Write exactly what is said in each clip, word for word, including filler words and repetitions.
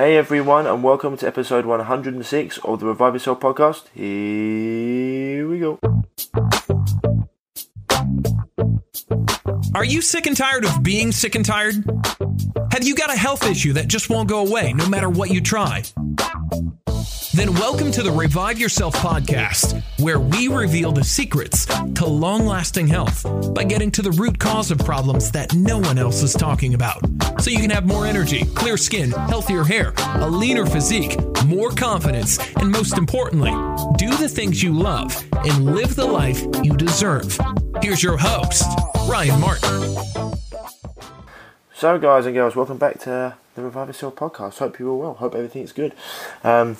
Hey everyone, and welcome to episode one hundred and six of the Revive Yourself podcast. Here we go. Are you sick and tired of being sick and tired? Have you got a health issue that just won't go away no matter what you try? Then welcome to the Revive Yourself podcast, where we reveal the secrets to long-lasting health by getting to the root cause of problems that no one else is talking about, so you can have more energy, clear skin, healthier hair, a leaner physique, more confidence, and most importantly, do the things you love and live the life you deserve. Here's your host, Ryan Martin. So guys and girls, welcome back to the Revive Yourself podcast. Hope you're all well. Hope everything's good. Um,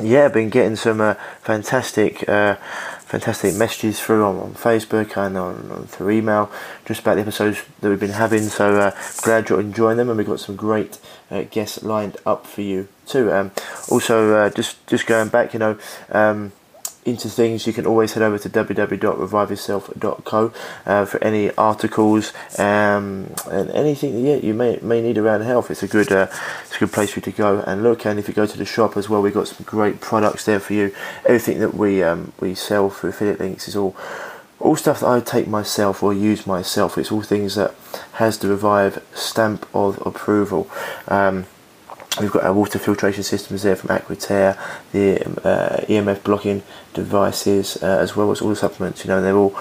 yeah, I've been getting some uh, fantastic uh, fantastic messages through on, on Facebook and on, on through email just about the episodes that we've been having. So uh, glad you're enjoying them, and we've got some great uh, guests lined up for you too. Um, also, uh, just, just going back, you know... Um, into things, you can always head over to w w w dot revive yourself dot co uh, for any articles um, and anything that you may may need around health. It's a good uh, it's a good place for you to go and look. And if you go to the shop as well, we've got some great products there for you. Everything that we um, we sell through affiliate links is all all stuff that I take myself or use myself. It's all things that has the Revive stamp of approval. Um, We've got our water filtration systems there from Aquatea, the uh, E M F blocking devices, uh, as well as all the supplements. You know, they're all,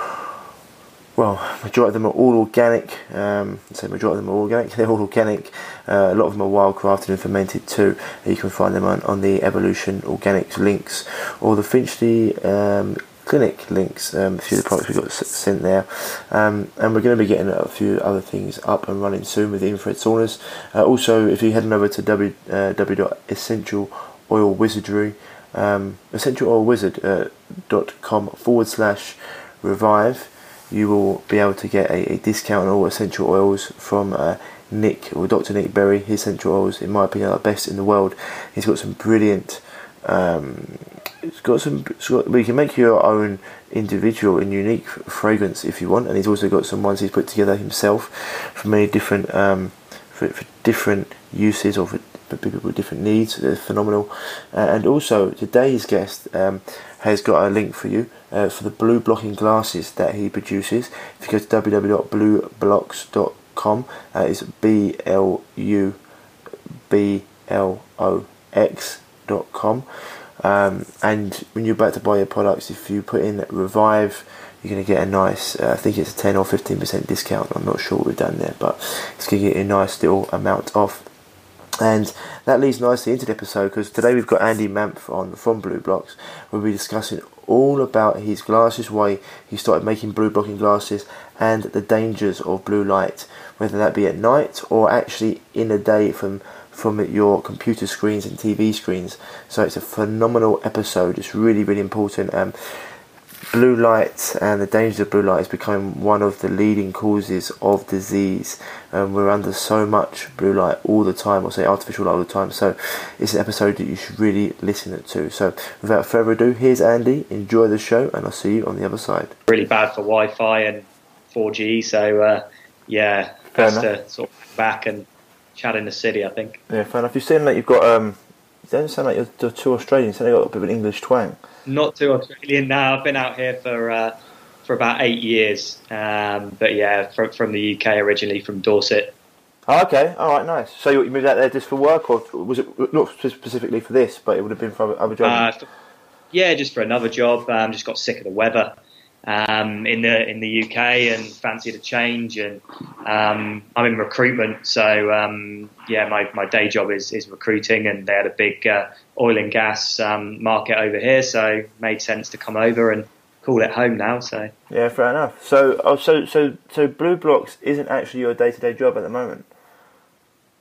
well, majority of them are all organic. Um, so majority of them are organic. They're all organic. Uh, a lot of them are wildcrafted and fermented too. You can find them on, on the Evolution Organics links or the Finchley um, clinic links. Um, a few of the products we got sent there, um, and we're going to be getting a few other things up and running soon with the infrared saunas. Uh, also, if you're heading over to w, uh, w dot essential oil wizardry um, essential oil wizard dot com uh, forward slash revive, you will be able to get a, a discount on all essential oils from uh, Nick or Doctor Nick Berry. His essential oils, in my opinion, are the best in the world. He's got some brilliant. Um, It's got some. It's got, well, you can make your own individual and unique fragrance if you want, and he's also got some ones he's put together himself for many different um, for, for different uses or for people with different needs. They're phenomenal. Uh, and also today's guest um, has got a link for you uh, for the blue blocking glasses that he produces. If you go to w w w dot blue blocks dot com, uh, it's b l u b l o x dot com. Um, and when you're about to buy your products, if you put in Revive, you're going to get a nice, uh, I think it's a ten or fifteen percent discount. I'm not sure what we've done there, but it's going to get you a nice little amount off. And that leads nicely into the episode, because today we've got Andy Mant on from BLUblox. We'll be discussing all about his glasses, why he started making blue blocking glasses, and the dangers of blue light, whether that be at night or actually in the day from from your computer screens and T V screens. So it's a phenomenal episode. It's really, really important. Um, blue light and the dangers of blue light is becoming one of the leading causes of disease. Um, we're under so much blue light all the time, or say artificial light all the time. So it's an episode that you should really listen to. So without further ado, here's Andy. Enjoy the show, and I'll see you on the other side. Really bad for Wi-Fi and four G, so uh, yeah, best to sort of back and chat in the city, I think. Yeah, fair enough. You seem like you've got, um, you don't sound like you're, you're too Australian, you sound like you've got a bit of an English twang. Not too Australian, no. I've been out here for uh, for about eight years, um, but yeah, from, from the U K originally, from Dorset. Oh, okay, alright, nice. So you, you moved out there just for work, or was it not specifically for this, but it would have been for other jobs? Uh, for, yeah, just for another job. Um, just got sick of the weather um, in the in the U K and fancied a change, and um, I'm in recruitment, so um, yeah, my, my day job is, is recruiting, and they had a big uh, oil and gas um, market over here, so made sense to come over and call it home now. So yeah, fair enough. So oh, so so so BLUblox isn't actually your day to day job at the moment.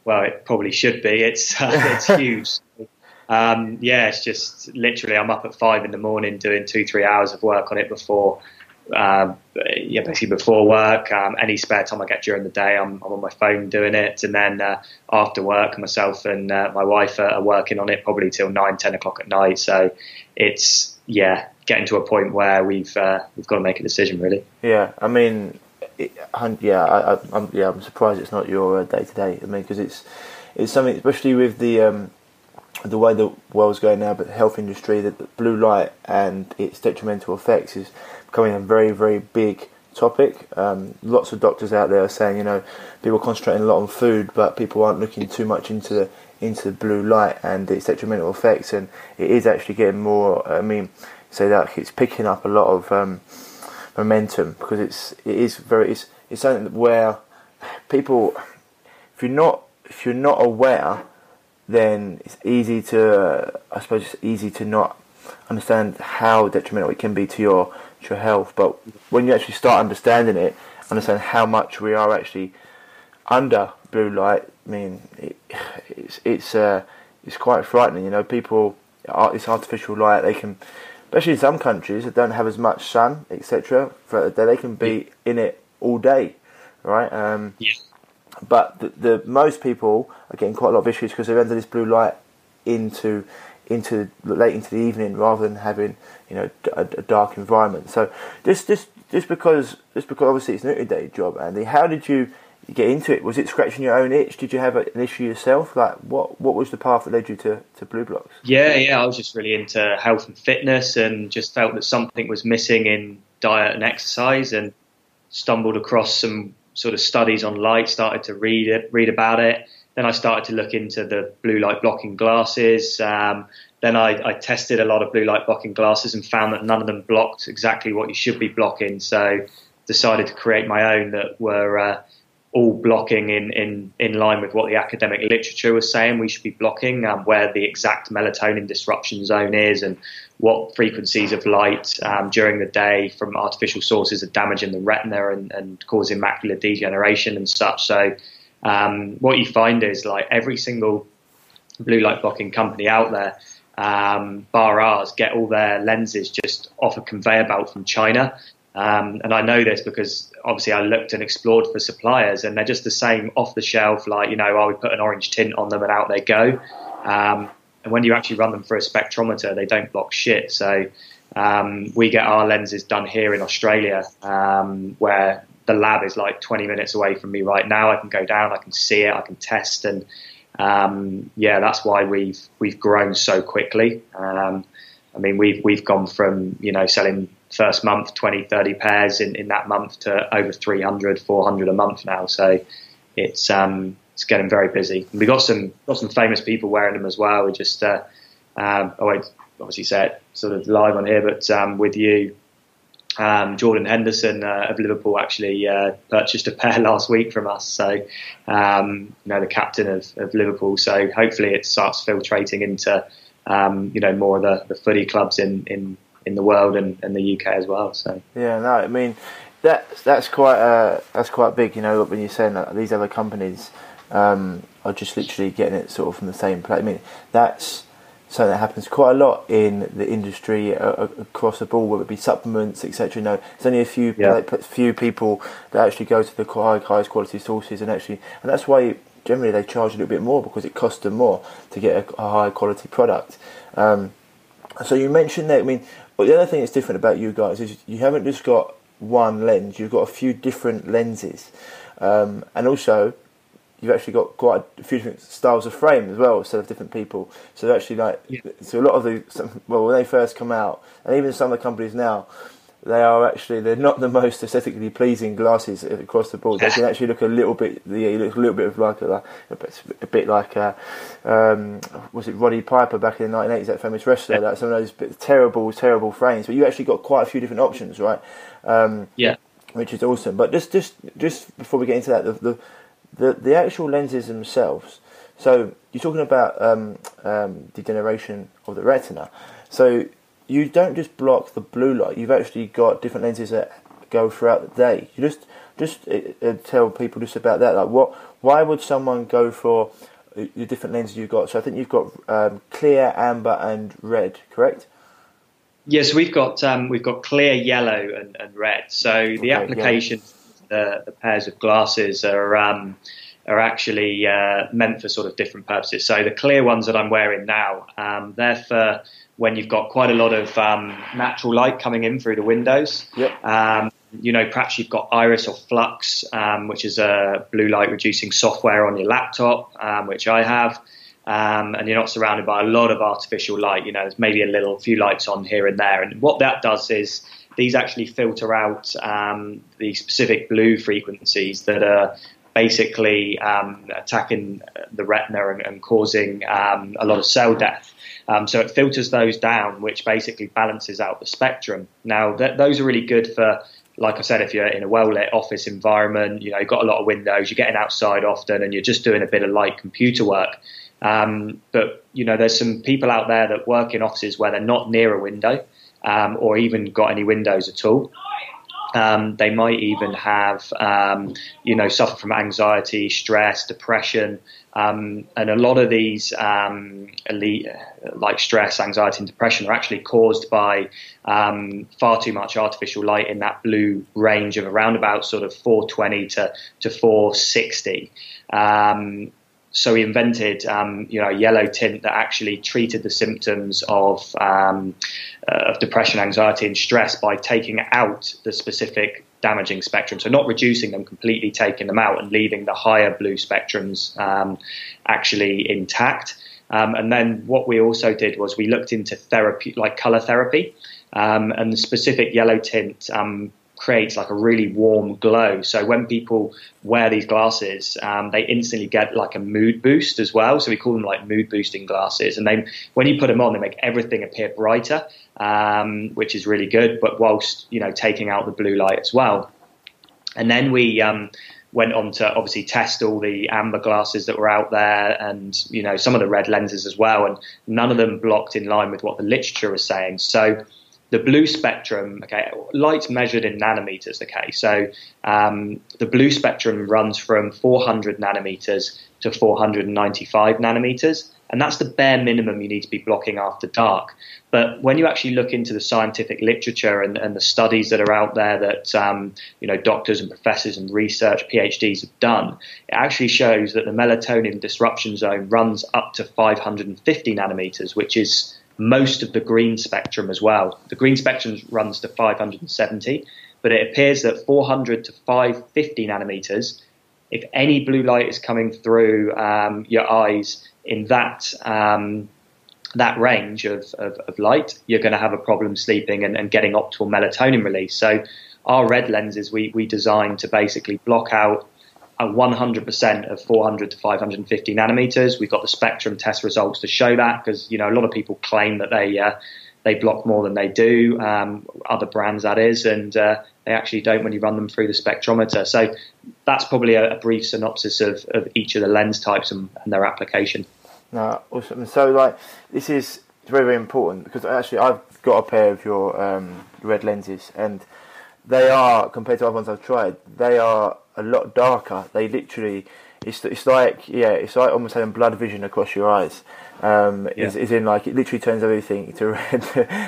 Well, it probably should be. It's uh, it's huge. Um, yeah, it's just literally I'm up at five in the morning doing two, three hours of work on it before, um, yeah, basically before work. Um, any spare time I get during the day, I'm, I'm on my phone doing it. And then uh, after work, myself and uh, my wife are, are working on it probably till nine, ten o'clock at night. So it's, yeah, getting to a point where we've uh, we've got to make a decision, really. Yeah, I mean, it, yeah, I, I, I'm, yeah, I'm surprised it's not your uh, day-to-day. I mean, because it's... it's something, especially with the um, the way the world's going now, but the health industry, that the blue light and its detrimental effects is becoming a very, very big topic. Um, lots of doctors out there are saying, you know, people are concentrating a lot on food, but people aren't looking too much into the into the blue light and its detrimental effects. And it is actually getting more, I mean, so that it's picking up a lot of um, momentum, because it's it is very it's, it's something where people, if you're not if you're not aware, then it's easy to uh, I suppose it's easy to not understand how detrimental it can be to your to your health. But when you actually start understanding it, understand how much we are actually under blue light, I mean, it, it's it's uh, it's quite frightening. You know, people, it's artificial light. They can, especially in some countries that don't have as much sun, et cetera, for they can be in it all day, right? Um, yeah. But the, the most people are getting quite a lot of issues because they're under this blue light into into late into the evening, rather than having, you know, a, a dark environment. So just just just because just because obviously it's an everyday job, Andy. How did you get into it? Was it scratching your own itch? Did you have an issue yourself? Like, what what was the path that led you to, to BLUblox? Yeah, yeah, I was just really into health and fitness, and just felt that something was missing in diet and exercise, and stumbled across some sort of studies on light, started to read it, read about it. Then I started to look into the blue light blocking glasses. Um, then I, I tested a lot of blue light blocking glasses and found that none of them blocked exactly what you should be blocking. So decided to create my own that were uh, all blocking in, in, in line with what the academic literature was saying we should be blocking, um, where the exact melatonin disruption zone is, and what frequencies of light um, during the day from artificial sources are damaging the retina and, and causing macular degeneration and such. So um, what you find is, like, every single blue light blocking company out there, um, bar ours, get all their lenses just off a conveyor belt from China. Um, and I know this because obviously I looked and explored for suppliers, and they're just the same off the shelf. Like, you know, I would put an orange tint on them and out they go. Um, and when you actually run them through a spectrometer, they don't block shit. So um, we get our lenses done here in Australia, um, where the lab is like twenty minutes away from me right now. I can go down, I can see it, I can test. And um, yeah, that's why we've, we've grown so quickly. Um, I mean, we've, we've gone from, you know, selling first month twenty, thirty pairs in, in that month to over three hundred, four hundred a month now. So it's um it's getting very busy. And we got some got some famous people wearing them as well. We just uh um oh I obviously said it sort of live on here, but um with you um Jordan Henderson uh, of Liverpool actually uh purchased a pair last week from us. So um you know, the captain of, of Liverpool, so hopefully it starts filtrating into um you know, more of the, the footy clubs in in in the world and, and the U K as well. So yeah, no, I mean that that's quite uh, that's quite big. You know, when you're saying that these other companies um, are just literally getting it sort of from the same place. I mean, that's something that happens quite a lot in the industry uh, across the board, whether it be supplements, et cetera. You know, there's only a few yeah. like, few people that actually go to the highest quality sources, and actually, and that's why generally they charge a little bit more, because it costs them more to get a, a high quality product. Um, so you mentioned that. I mean. But the other thing that's different about you guys is you haven't just got one lens, you've got a few different lenses. Um, and also, you've actually got quite a few different styles of frame as well, so of different people. So actually, like, yeah. so a lot of the, some, well, when they first come out, and even some of the companies now, they are actually, they're not the most aesthetically pleasing glasses across the board. They can actually look a little bit, yeah, you look a little bit of like, a, a bit like, a, um, was it Roddy Piper back in the nineteen eighties, that famous wrestler, yeah. like some of those bit terrible, terrible frames. But you actually got quite a few different options, right? Um, yeah. Which is awesome. But just, just, just before we get into that, the, the, the, the actual lenses themselves. So you're talking about um, um, degeneration of the retina. So you don't just block the blue light. You've actually got different lenses that go throughout the day. You just just uh, tell people just about that. Like, what? Why would someone go for the different lenses you've got? So I think you've got um, clear, amber, and red. Correct? Yes, we've got um, we've got clear, yellow, and, and red. So the okay, application, yeah. the, the pairs of glasses are. Um, are actually uh, meant for sort of different purposes. So the clear ones that I'm wearing now, um, they're for when you've got quite a lot of um, natural light coming in through the windows. Yep. Um, you know, perhaps you've got Iris or Flux, um, which is a blue light reducing software on your laptop, um, which I have, um, and you're not surrounded by a lot of artificial light. You know, there's maybe a little few lights on here and there. And what that does is these actually filter out um, the specific blue frequencies that are basically um, attacking the retina and, and causing um, a lot of cell death. Um, so it filters those down, which basically balances out the spectrum. Now, th- those are really good for, like I said, if you're in a well-lit office environment, you know, you've got a lot of windows, you're getting outside often, and you're just doing a bit of light computer work. Um, but, you know, there's some people out there that work in offices where they're not near a window um, or even got any windows at all. Um, they might even have, um, you know, suffer from anxiety, stress, depression, um, and a lot of these, um, elite, like stress, anxiety, and depression, are actually caused by um, far too much artificial light in that blue range of around about sort of four twenty to four sixty. Um, so he invented, um, you know, a yellow tint that actually treated the symptoms of um, uh, of depression, anxiety, and stress by taking out the specific damaging spectrum. So not reducing them completely, taking them out and leaving the higher blue spectrums um, actually intact. Um, and then what we also did was we looked into therapy, like color therapy, um, and the specific yellow tint um creates like a really warm glow. So when people wear these glasses, um, they instantly get like a mood boost as well. So we call them like mood boosting glasses. And they, when you put them on, they make everything appear brighter, um, which is really good, but whilst, you know, taking out the blue light as well. And then we um, went on to obviously test all the amber glasses that were out there and, you know, some of the red lenses as well. And none of them blocked in line with what the literature was saying. So the blue spectrum, okay, light's measured in nanometers, okay, so um, the blue spectrum runs from four hundred nanometers to four hundred ninety-five nanometers, and that's the bare minimum you need to be blocking after dark. But when you actually look into the scientific literature and, and the studies that are out there that, um, you know, doctors and professors and research, PhDs have done, it actually shows that the melatonin disruption zone runs up to five hundred fifty nanometers, which is most of the green spectrum as well. The green spectrum runs to five hundred seventy, but it appears that four hundred to five hundred fifty nanometers, if any blue light is coming through um, your eyes in that um, that range of, of, of light, you're going to have a problem sleeping and, and getting optimal melatonin release. So our red lenses, we, we designed to basically block out one hundred percent of four hundred to five hundred fifty nanometers. We've got the spectrum test results to show that, because, you know, a lot of people claim that they uh, they block more than they do, um, other brands that is, and uh, they actually don't when you run them through the spectrometer. So that's probably a, a brief synopsis of, of each of the lens types and, and their application. No, awesome. So like this is very, very important, because actually I've got a pair of your um, red lenses, and they are, compared to other ones I've tried, they are a lot darker. They literally, it's it's like, yeah, it's like almost having blood vision across your eyes. Um, yeah. is, is in like, it literally turns everything to red,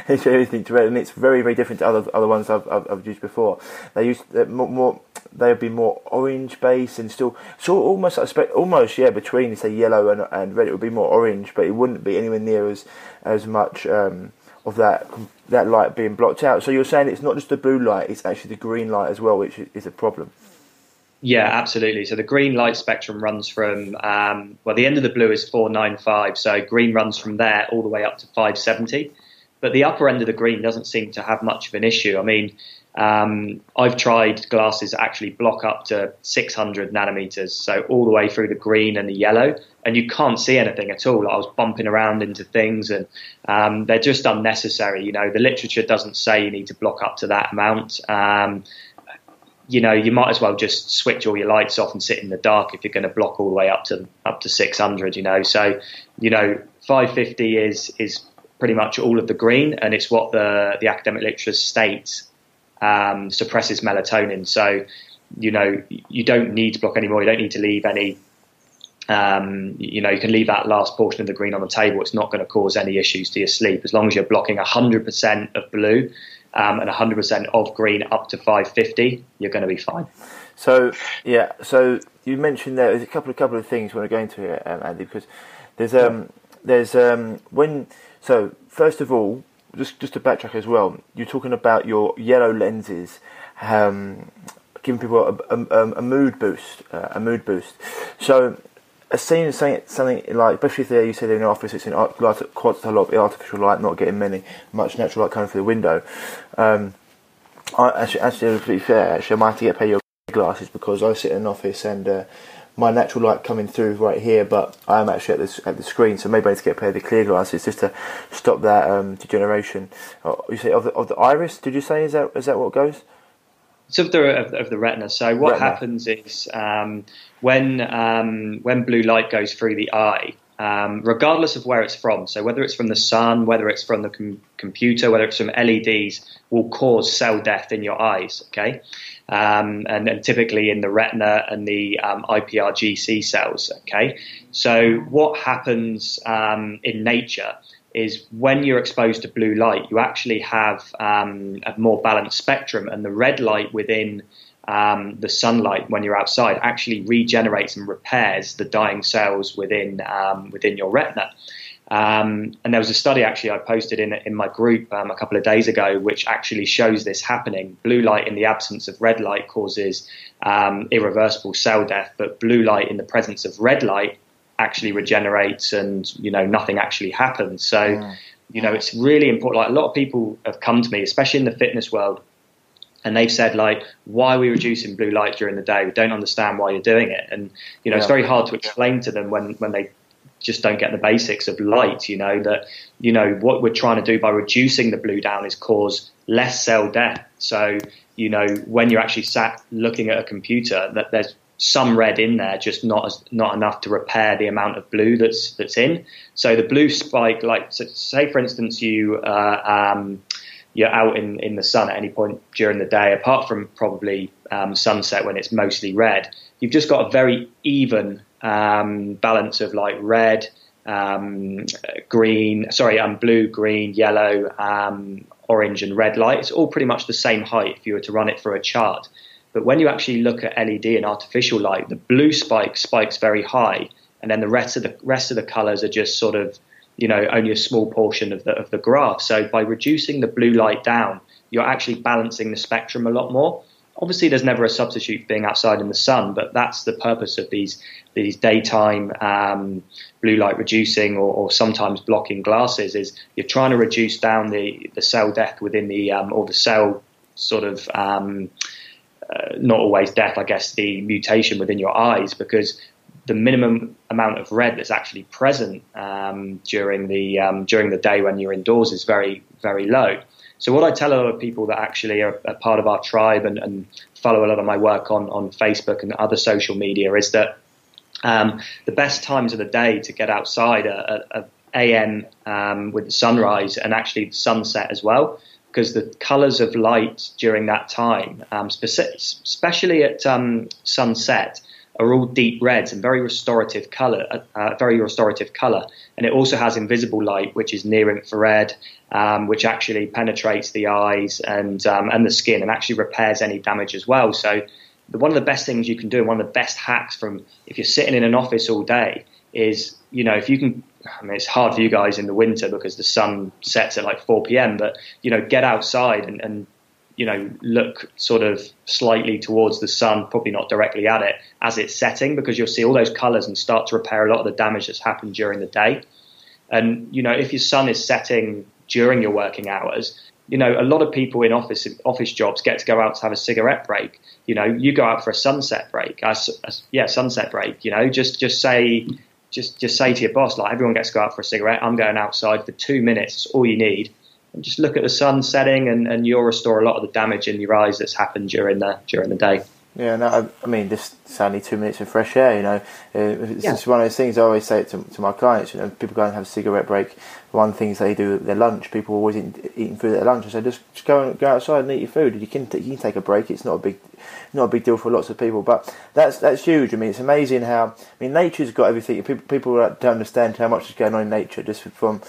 it's everything to red, and it's very, very different to other other ones I've I've, I've used before. They use more, more they'll be more orange based and still so almost I expect almost yeah between say yellow and and red. It would be more orange, but it wouldn't be anywhere near as as much um, of that that light being blocked out. So you're saying it's not just the blue light; it's actually the green light as well, which is a problem. Yeah, absolutely. So the green light spectrum runs from, um, well, the end of the blue is four ninety-five. So green runs from there all the way up to five seventy. But the upper end of the green doesn't seem to have much of an issue. I mean, um, I've tried glasses that actually block up to six hundred nanometers. So all the way through the green and the yellow, and you can't see anything at all. I was bumping around into things, and um, they're just unnecessary. You know, the literature doesn't say you need to block up to that amount. Um, you know, you might as well just switch all your lights off and sit in the dark if you're going to block all the way up to up to six hundred, you know. So, you know, five fifty is is pretty much all of the green, and it's what the, the academic literature states um, suppresses melatonin. So, you know, you don't need to block anymore. You don't need to leave any, um, you know, you can leave that last portion of the green on the table. It's not going to cause any issues to your sleep as long as you're blocking one hundred percent of blue Um, and one hundred percent of green up to five fifty, you're going to be fine. So, yeah, so you mentioned there, there's a couple of couple of things we're going to here, um, Andy, because there's, um, there's um, when, so first of all, just, just to backtrack as well, you're talking about your yellow lenses. um, giving people a, a, a mood boost, uh, a mood boost. So as soon as something like, especially if they're, you say they're in an office, it's in quite a lot of artificial light, not getting many much natural light coming through the window. Um, I actually, actually, to be fair, actually I might have to get a pair of glasses because I sit in an office and uh, my natural light coming through right here, but I am actually at this at the screen, so maybe I need to get a pair of the clear glasses just to stop that um, degeneration. Oh, you say of the, of the iris? Did you say is that is that what goes? It's of the of, of the retina. So what retina. happens is um, when um, when blue light goes through the eye, um, regardless of where it's from, so whether it's from the sun, whether it's from the com computer, whether it's from L E Ds, will cause cell death in your eyes. Okay, um, and, and typically in the retina and the um, i p R G C cells. Okay, so what happens um, in nature is when you're exposed to blue light, you actually have um, a more balanced spectrum, and the red light within um, the sunlight when you're outside actually regenerates and repairs the dying cells within um, within your retina. Um, and there was a study actually I posted in in my group um, a couple of days ago, which actually shows this happening. Blue light in the absence of red light causes um, irreversible cell death, but blue light in the presence of red light actually regenerates, and you know nothing actually happens. So yeah. you know it's really important. Like a lot of people have come to me, especially in the fitness world, and they've said like, why are we reducing blue light during the day? We don't understand why you're doing it. And you know yeah. it's very hard to explain to them when when they just don't get the basics of light. You know that you know what we're trying to do by reducing the blue down is cause less cell death. So you know when you're actually sat looking at a computer, that there's some red in there, just not as not enough to repair the amount of blue that's that's in. So the blue spike, like so say for instance you uh, um, you're out in in the sun at any point during the day, apart from probably um, sunset when it's mostly red, you've just got a very even um, balance of like red, um, green, sorry, um, blue, green, yellow, um, orange, and red light. It's all pretty much the same height if you were to run it through a chart. But when you actually look at L E D and artificial light, the blue spike spikes very high, and then the rest of the rest of the colors are just sort of, you know, only a small portion of the of the graph. So by reducing the blue light down, you're actually balancing the spectrum a lot more. Obviously, there's never a substitute for being outside in the sun, but that's the purpose of these these daytime um, blue light reducing or, or sometimes blocking glasses. Is you're trying to reduce down the the cell death within the um, or the cell sort of um, Uh, not always death, I guess, the mutation within your eyes, because the minimum amount of red that's actually present um, during the um, during the day when you're indoors is very, very low. So what I tell a lot of people that actually are, are part of our tribe and, and follow a lot of my work on, on Facebook and other social media is that um, the best times of the day to get outside are, are, are A M um, with the sunrise and actually sunset as well, because the colours of light during that time, um, especially at um, sunset, are all deep reds and very restorative colour, uh, very restorative colour. And it also has invisible light, which is near infrared, um, which actually penetrates the eyes and, um, and the skin and actually repairs any damage as well. So the, one of the best things you can do, and one of the best hacks from if you're sitting in an office all day is, you know, if you can, I mean, it's hard for you guys in the winter because the sun sets at like four p m But, you know, get outside and, and, you know, look sort of slightly towards the sun, probably not directly at it as it's setting, because you'll see all those colors and start to repair a lot of the damage that's happened during the day. And, you know, if your sun is setting during your working hours, you know, a lot of people in office office jobs get to go out to have a cigarette break. You know, you go out for a sunset break. A, a, yeah, sunset break, you know, just just say... Just just say to your boss, like, everyone gets to go out for a cigarette. I'm going outside for two minutes. It's all you need. And just look at the sun setting, and, and you'll restore a lot of the damage in your eyes that's happened during the, during the day. Yeah, no, I, I mean, just sadly two minutes of fresh air, you know. Uh, it's yeah. just one of those things I always say it to, to my clients. You know, people go and have a cigarette break. One of the things they do at their lunch, people are always eating, eating food at their lunch. I say, just, just go and go outside and eat your food. You can, you can take a break. It's not a big not a big deal for lots of people. But that's that's huge. I mean, it's amazing how... I mean, nature's got everything. People, people don't understand how much is going on in nature just from...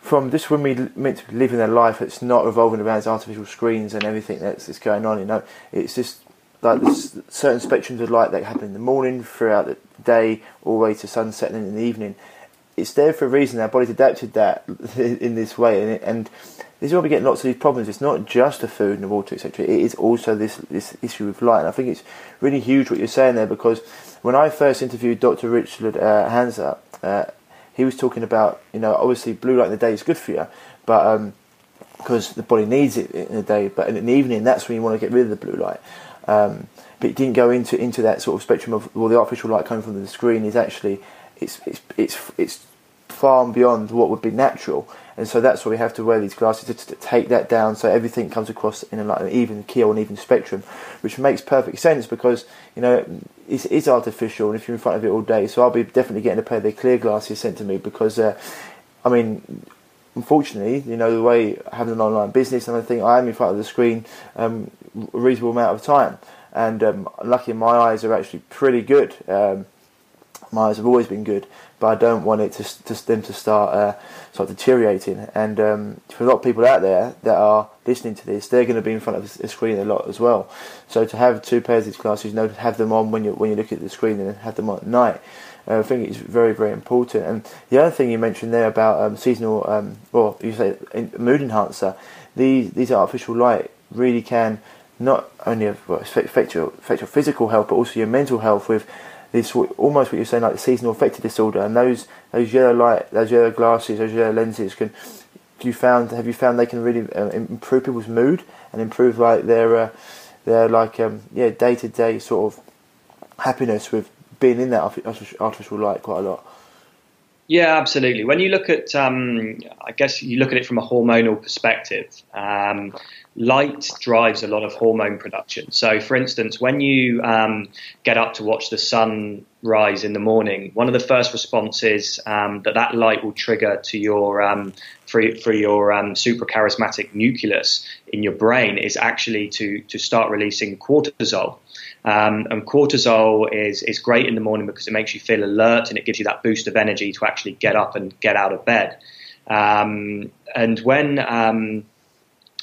From just when we meant to be living their life, it's not revolving around these artificial screens and everything that's, that's going on, you know. It's just... Like there's certain spectrums of light that happen in the morning, throughout the day, all the way to sunset, and in the evening. it's there for a reason. Our body's adapted that in this way, and, it, and this is why we get lots of these problems. It's not just the food and the water, et cetera. It is also this this issue with light. And I think it's really huge what you're saying there, because when I first interviewed Doctor Richard uh, Hansa, uh, he was talking about, you know, obviously blue light in the day is good for you, but um, because the body needs it in the day, but in the evening that's when you want to get rid of the blue light. Um, but it didn't go into into that sort of spectrum of, well, the artificial light coming from the screen is actually. It's, it's it's it's far and beyond what would be natural, and so that's why we have to wear these glasses to, to take that down, so everything comes across in a, like an even keel and even spectrum, which makes perfect sense, because you know it's, it's artificial, and if you're in front of it all day, so I'll be definitely getting a pair of their clear glasses sent to me, because uh, I mean, unfortunately, you know, the way having an online business and everything, I am in front of the screen um, a reasonable amount of time, and um, luckily my eyes are actually pretty good. Um, My eyes have always been good, but I don't want it to, to them to start uh, start deteriorating. And um, for a lot of people out there that are listening to this, they're going to be in front of a screen a lot as well. So to have two pairs of these glasses, you know, have them on when you when you look at the screen, and have them on at night, uh, I think it's very very important. And the other thing you mentioned there about um, seasonal, um, or you say mood enhancer, these these artificial light really can not only affect your affect your physical health, but also your mental health with. This almost what you're saying, like the seasonal affective disorder, and those those yellow light, those yellow glasses, those yellow lenses can. Do you found have you found they can really uh, improve people's mood and improve like their uh, their like um, yeah day to day sort of happiness with being in that artificial light quite a lot. Yeah, absolutely. When you look at, um, I guess you look at it from a hormonal perspective. Um, light drives a lot of hormone production. So, for instance, when you um, get up to watch the sun rise in the morning, one of the first responses um, that that light will trigger to your um, for, for your um, suprachiasmatic nucleus in your brain is actually to to start releasing cortisol. Um, and cortisol is, is great in the morning because it makes you feel alert and it gives you that boost of energy to actually get up and get out of bed. Um, and when um,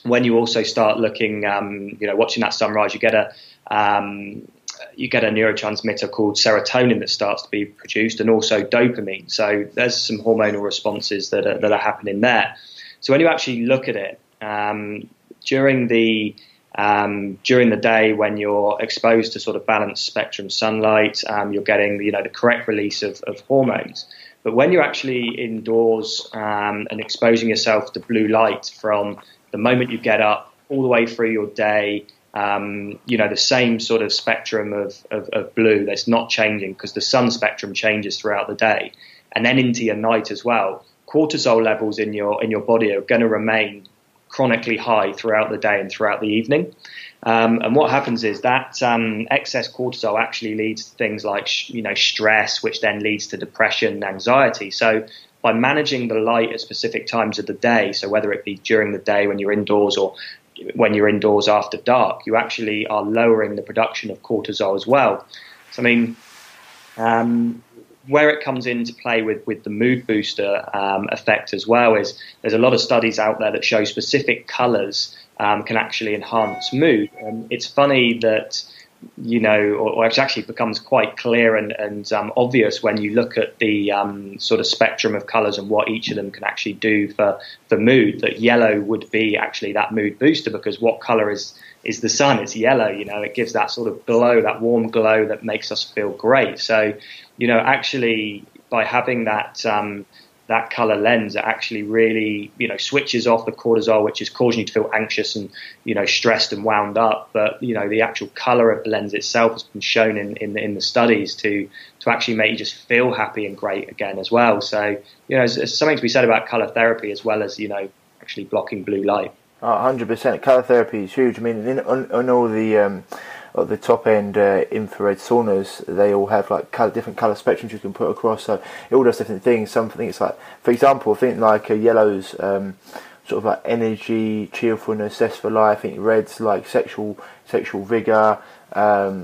when you also start looking, um, you know, watching that sunrise, you get a um, you get a neurotransmitter called serotonin that starts to be produced, and also dopamine. So there's some hormonal responses that are, that are happening there. So when you actually look at it um, during the Um, during the day, when you're exposed to sort of balanced spectrum sunlight, um, you're getting, you know, the correct release of, of hormones. But when you're actually indoors um, and exposing yourself to blue light from the moment you get up all the way through your day, um, you know, the same sort of spectrum of, of, of blue that's not changing, because the sun spectrum changes throughout the day and then into your night as well. Cortisol levels in your in your body are going to remain chronically high throughout the day and throughout the evening. Um, and what happens is that um, excess cortisol actually leads to things like, sh- you know, stress, which then leads to depression and anxiety. So by managing the light at specific times of the day, so whether it be during the day when you're indoors or when you're indoors after dark, you actually are lowering the production of cortisol as well. So, I mean, um, where it comes into play with, with the mood booster um, effect as well is there's a lot of studies out there that show specific colours um, can actually enhance mood. And it's funny that, you know, or, or it actually becomes quite clear and, and um, obvious when you look at the um, sort of spectrum of colours and what each of them can actually do for, for mood, that yellow would be actually that mood booster, because what colour is, is the sun? It's yellow, you know, it gives that sort of glow, that warm glow that makes us feel great. So, you know, actually, by having that um, that colour lens, it actually really, you know, switches off the cortisol, which is causing you to feel anxious and, you know, stressed and wound up. But, you know, the actual colour of the lens itself has been shown in, in, in the studies to, to actually make you just feel happy and great again as well. So, you know, there's something to be said about colour therapy as well as, you know, actually blocking blue light. one hundred percent. Colour therapy is huge. I mean, in, on, on all the... Um At the top end uh, infrared saunas, they all have like color, different colour spectrums you can put across, so it all does different things. Something it's like, for example, I think like a yellow's um, sort of like energy, cheerfulness, zest for life. I think red's like sexual sexual vigour, um,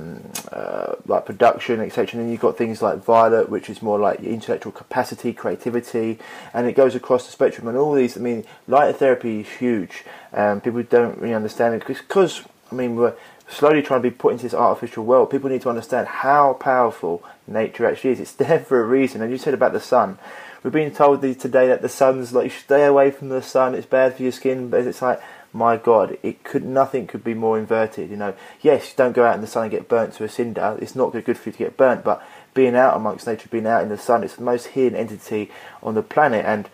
uh, like production, et cetera. And then you've got things like violet, which is more like intellectual capacity, creativity, and it goes across the spectrum. And all these, I mean, light therapy is huge. Um, people don't really understand it because, I mean, we're slowly trying to be put into this artificial world. People need to understand how powerful nature actually is. It's there for a reason. And you said about the sun, we've been told the, today that the sun's like, you should stay away from the sun, it's bad for your skin, but it's like, my God, it could nothing could be more inverted, you know. Yes, don't go out in the sun and get burnt to a cinder, it's not good for you to get burnt, but being out amongst nature, being out in the sun, it's the most hidden entity on the planet, and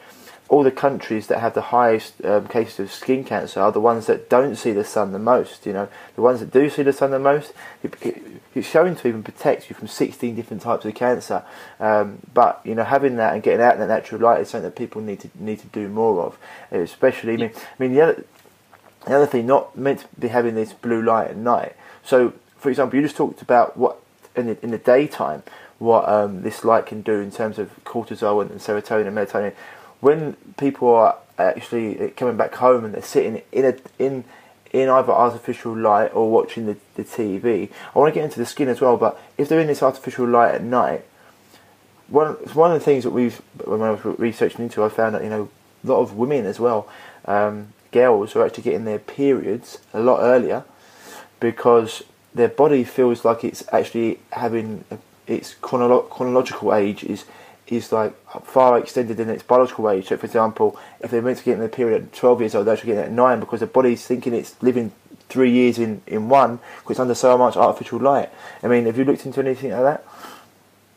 all the countries that have the highest um, cases of skin cancer are the ones that don't see the sun the most, you know. The ones that do see the sun the most, it, it, it's shown to even protect you from sixteen different types of cancer. Um, but, you know, having that and getting out in that natural light is something that people need to need to do more of, especially, I mean, I mean the other... Another thing, not meant to be having this blue light at night. So, for example, you just talked about what in the, in the daytime, what um, this light can do in terms of cortisol and, and serotonin and melatonin. When people are actually coming back home and they're sitting in a in in either artificial light or watching the, the T V, I want to get into the skin as well. But if they're in this artificial light at night, one one of the things that we've when I was researching into, I found that you know a lot of women as well. Um, Girls are actually getting their periods a lot earlier because their body feels like it's actually having its chronolo chronological age is is like far extended than its biological age. So, for example, if they're meant to get in their period at twelve years old, they're actually getting it at nine because the body's thinking it's living three years in in one because it's under so much artificial light. I mean, have you looked into anything like that?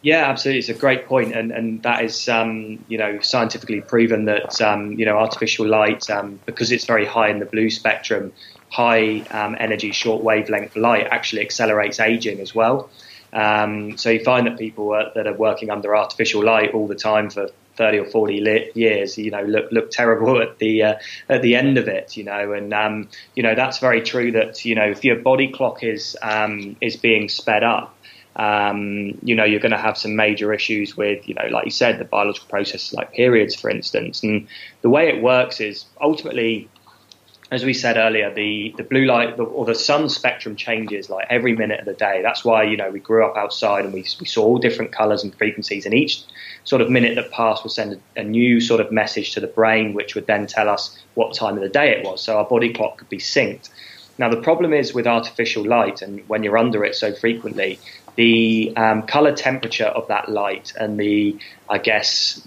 Yeah, absolutely. It's a great point, and and that is, um, you know, scientifically proven that um, you know artificial light, um, because it's very high in the blue spectrum, high um, energy, short wavelength light actually accelerates aging as well. Um, so you find that people are, that are working under artificial light all the time for thirty or forty lit years, you know, look look terrible at the uh, at the end of it, you know, and um, you know that's very true. That you know, if your body clock is um, is being sped up. Um, you know, you're going to have some major issues with, you know, like you said, the biological processes like periods, for instance. And the way it works is ultimately, as we said earlier, the, the blue light the, or the sun spectrum changes like every minute of the day. That's why, you know, we grew up outside and we, we saw all different colors and frequencies, and each sort of minute that passed would send a, a new sort of message to the brain, which would then tell us what time of the day it was. So our body clock could be synced. Now, the problem is with artificial light and when you're under it so frequently, the um, color temperature of that light and the, I guess,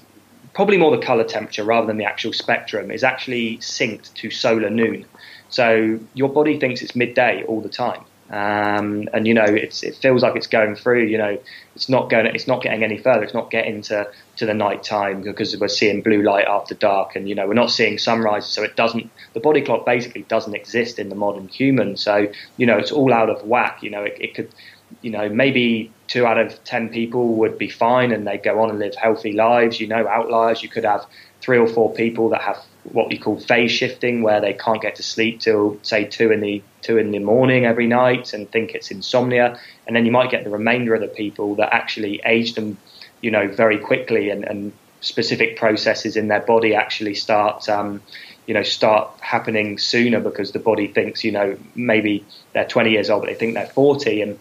probably more the color temperature rather than the actual spectrum is actually synced to solar noon. So your body thinks it's midday all the time. Um, and, you know, it's, it feels like it's going through, you know, it's not going, it's not getting any further. It's not getting to, to the night time because we're seeing blue light after dark and, you know, we're not seeing sunrise. So it doesn't, the body clock basically doesn't exist in the modern human. So, you know, it's all out of whack. You know, it, it could, you know, maybe two out of ten people would be fine and they go on and live healthy lives, you know, outliers. You could have three or four people that have what we call phase shifting, where they can't get to sleep till say two in the two in the morning every night and think it's insomnia. And then you might get the remainder of the people that actually age them, you know, very quickly, and, and specific processes in their body actually start, um, you know, start happening sooner because the body thinks, you know, maybe they're twenty years old, but they think they're forty. And,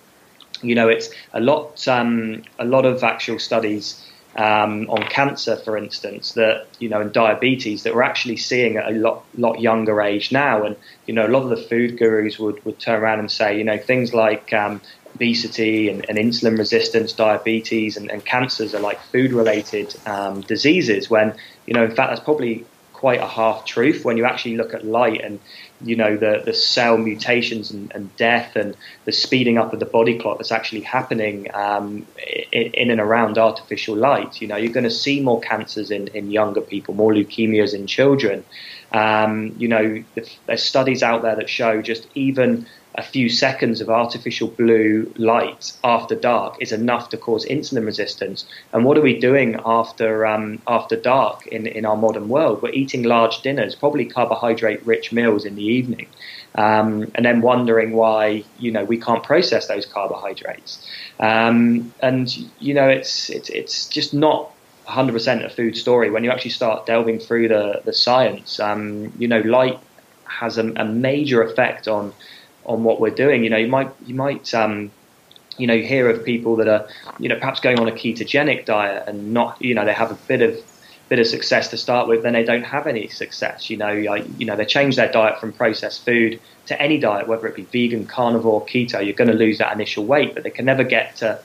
you know, it's a lot, um, a lot of actual studies Um, on cancer, for instance, that, you know, and diabetes that we're actually seeing at a lot, lot younger age now. And, you know, a lot of the food gurus would, would turn around and say, you know, things like um, obesity and, and insulin resistance, diabetes and, and cancers are like food related um, diseases when, you know, in fact, that's probably quite a half truth when you actually look at light and, you know, the, the cell mutations and, and death and the speeding up of the body clock that's actually happening um, in, in and around artificial light. You know, you're going to see more cancers in, in younger people, more leukemias in children. Um, you know, there's studies out there that show just even a few seconds of artificial blue light after dark is enough to cause insulin resistance. And what are we doing after um, after dark in, in our modern world? We're eating large dinners, probably carbohydrate-rich meals in the evening, um, and then wondering why, you know, we can't process those carbohydrates. Um, and, you know, it's, it's, it's just not one hundred percent a food story. When you actually start delving through the, the science, um, you know, light has a, a major effect on... on what we're doing. You know, you might, you might, um, you know, hear of people that are, you know, perhaps going on a ketogenic diet and not, you know, they have a bit of, bit of success to start with, then they don't have any success. You know, like, you know, they change their diet from processed food to any diet, whether it be vegan, carnivore, keto, you're going to lose that initial weight, but they can never get to,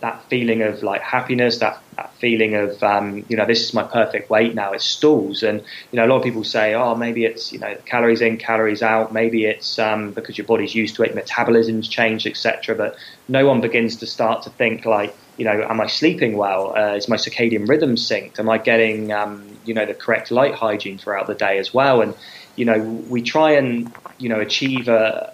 that feeling of like happiness, that, that feeling of, um, you know, this is my perfect weight now, it stalls. And, you know, a lot of people say, oh, maybe it's, you know, calories in, calories out. Maybe it's um, because your body's used to it, metabolism's changed, et cetera. But no one begins to start to think like, you know, am I sleeping well? Uh, is my circadian rhythm synced? Am I getting, um, you know, the correct light hygiene throughout the day as well? And, you know, we try and, you know, achieve a,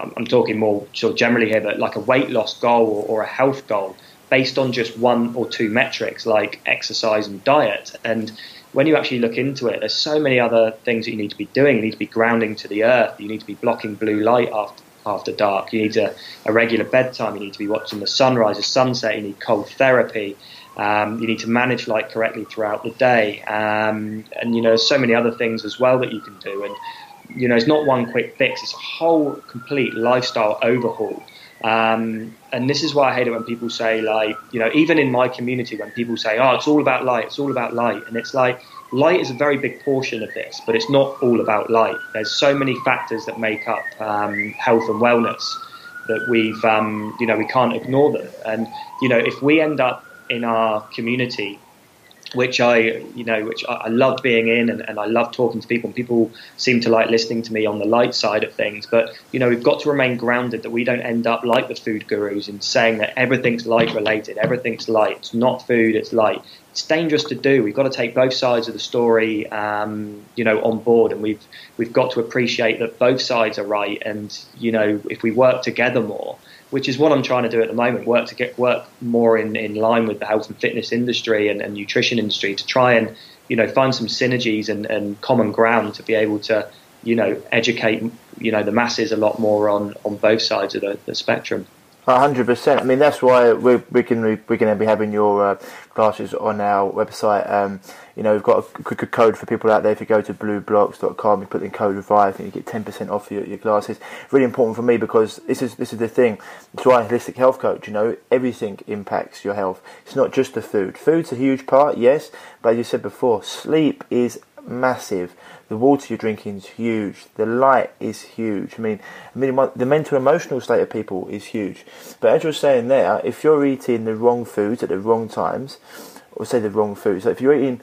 I'm talking more sort of generally here, but like a weight loss goal or, or a health goal based on just one or two metrics like exercise and diet. And when you actually look into it, there's so many other things that you need to be doing. You need to be grounding to the earth. You need to be blocking blue light after after dark. You need a, a regular bedtime. You need to be watching the sunrise, the sunset. You need cold therapy. Um, you need to manage light correctly throughout the day. Um, and, you know, so many other things as well that you can do. And, you know, it's not one quick fix. It's a whole complete lifestyle overhaul. Um, and this is why I hate it when people say, like, you know, even in my community, when people say, oh, it's all about light. It's all about light. And it's like, light is a very big portion of this, but it's not all about light. There's so many factors that make up um, health and wellness that we've, um, you know, we can't ignore them. And, you know, if we end up in our community, which I, you know, which I, I love being in and, and I love talking to people, and people seem to like listening to me on the light side of things. But, you know, we've got to remain grounded that we don't end up like the food gurus in saying that everything's light related, everything's light. It's not food, it's light. It's dangerous to do. We've got to take both sides of the story, um, you know, on board, and we've we've got to appreciate that both sides are right. And, you know, if we work together more, which is what I'm trying to do at the moment, work to get work more in, in line with the health and fitness industry and, and nutrition industry to try and, you know, find some synergies and, and common ground to be able to, you know, educate, you know, the masses a lot more on, on both sides of the, the spectrum. one hundred percent. I mean, that's why we, we can we, we're going to be having your uh, classes on our website. Um, you know, we've got a quicker code for people out there. If you go to blue blox dot com, you put in code REVIVE and you get ten percent off your, your classes. Really important for me, because this is this is the thing. That's why I'm a holistic health coach. You know, everything impacts your health. It's not just the food. Food's a huge part, yes, but as you said before, sleep is massive. The water you're drinking is huge. The light is huge. I mean, I mean, the mental emotional state of people is huge. But as you're saying there, if you're eating the wrong foods at the wrong times, or say the wrong foods, so if you're eating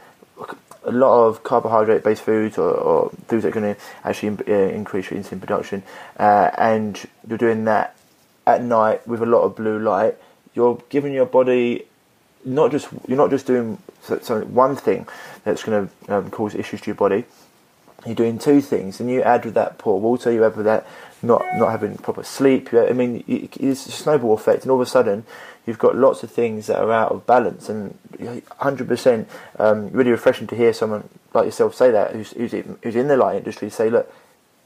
a lot of carbohydrate-based foods or, or foods that are going to actually uh, increase your insulin production, uh, and you're doing that at night with a lot of blue light, you're giving your body not just you're not just doing so, so one thing that's going to um, cause issues to your body. You're doing two things, and you add with that poor water, you add with that not not having proper sleep. I mean, it's a snowball effect, and all of a sudden, you've got lots of things that are out of balance. And one hundred percent, um, really refreshing to hear someone like yourself say that, who's who's in the light industry, say, look,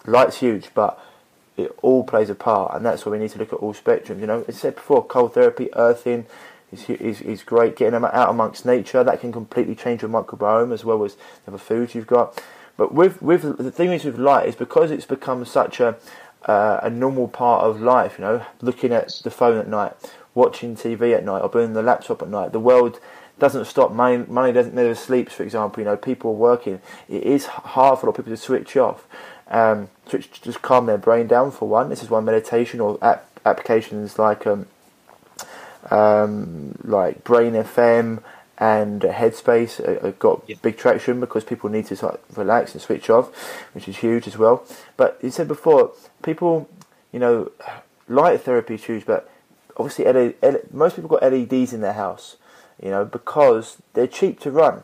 light's huge, but it all plays a part, and that's why we need to look at all spectrums. You know, as I said before, cold therapy, earthing is is, is great. Getting them out amongst nature, that can completely change your microbiome as well as the other foods you've got. But with with the thing is with light is because it's become such a uh, a normal part of life. You know, looking at the phone at night, watching T V at night, or being on the laptop at night. The world doesn't stop. Money, money doesn't never sleeps. For example, you know, people are working. It is hard for a lot of people to switch off, um, switch to just calm their brain down for one. This is why meditation or app, applications like um um like Brain F M and Headspace uh, got yeah. big traction, because people need to like, relax and switch off, which is huge as well. But you said before, people, you know, light therapy is huge, but obviously L E D, L E D, most people got L E Ds in their house, you know, because they're cheap to run,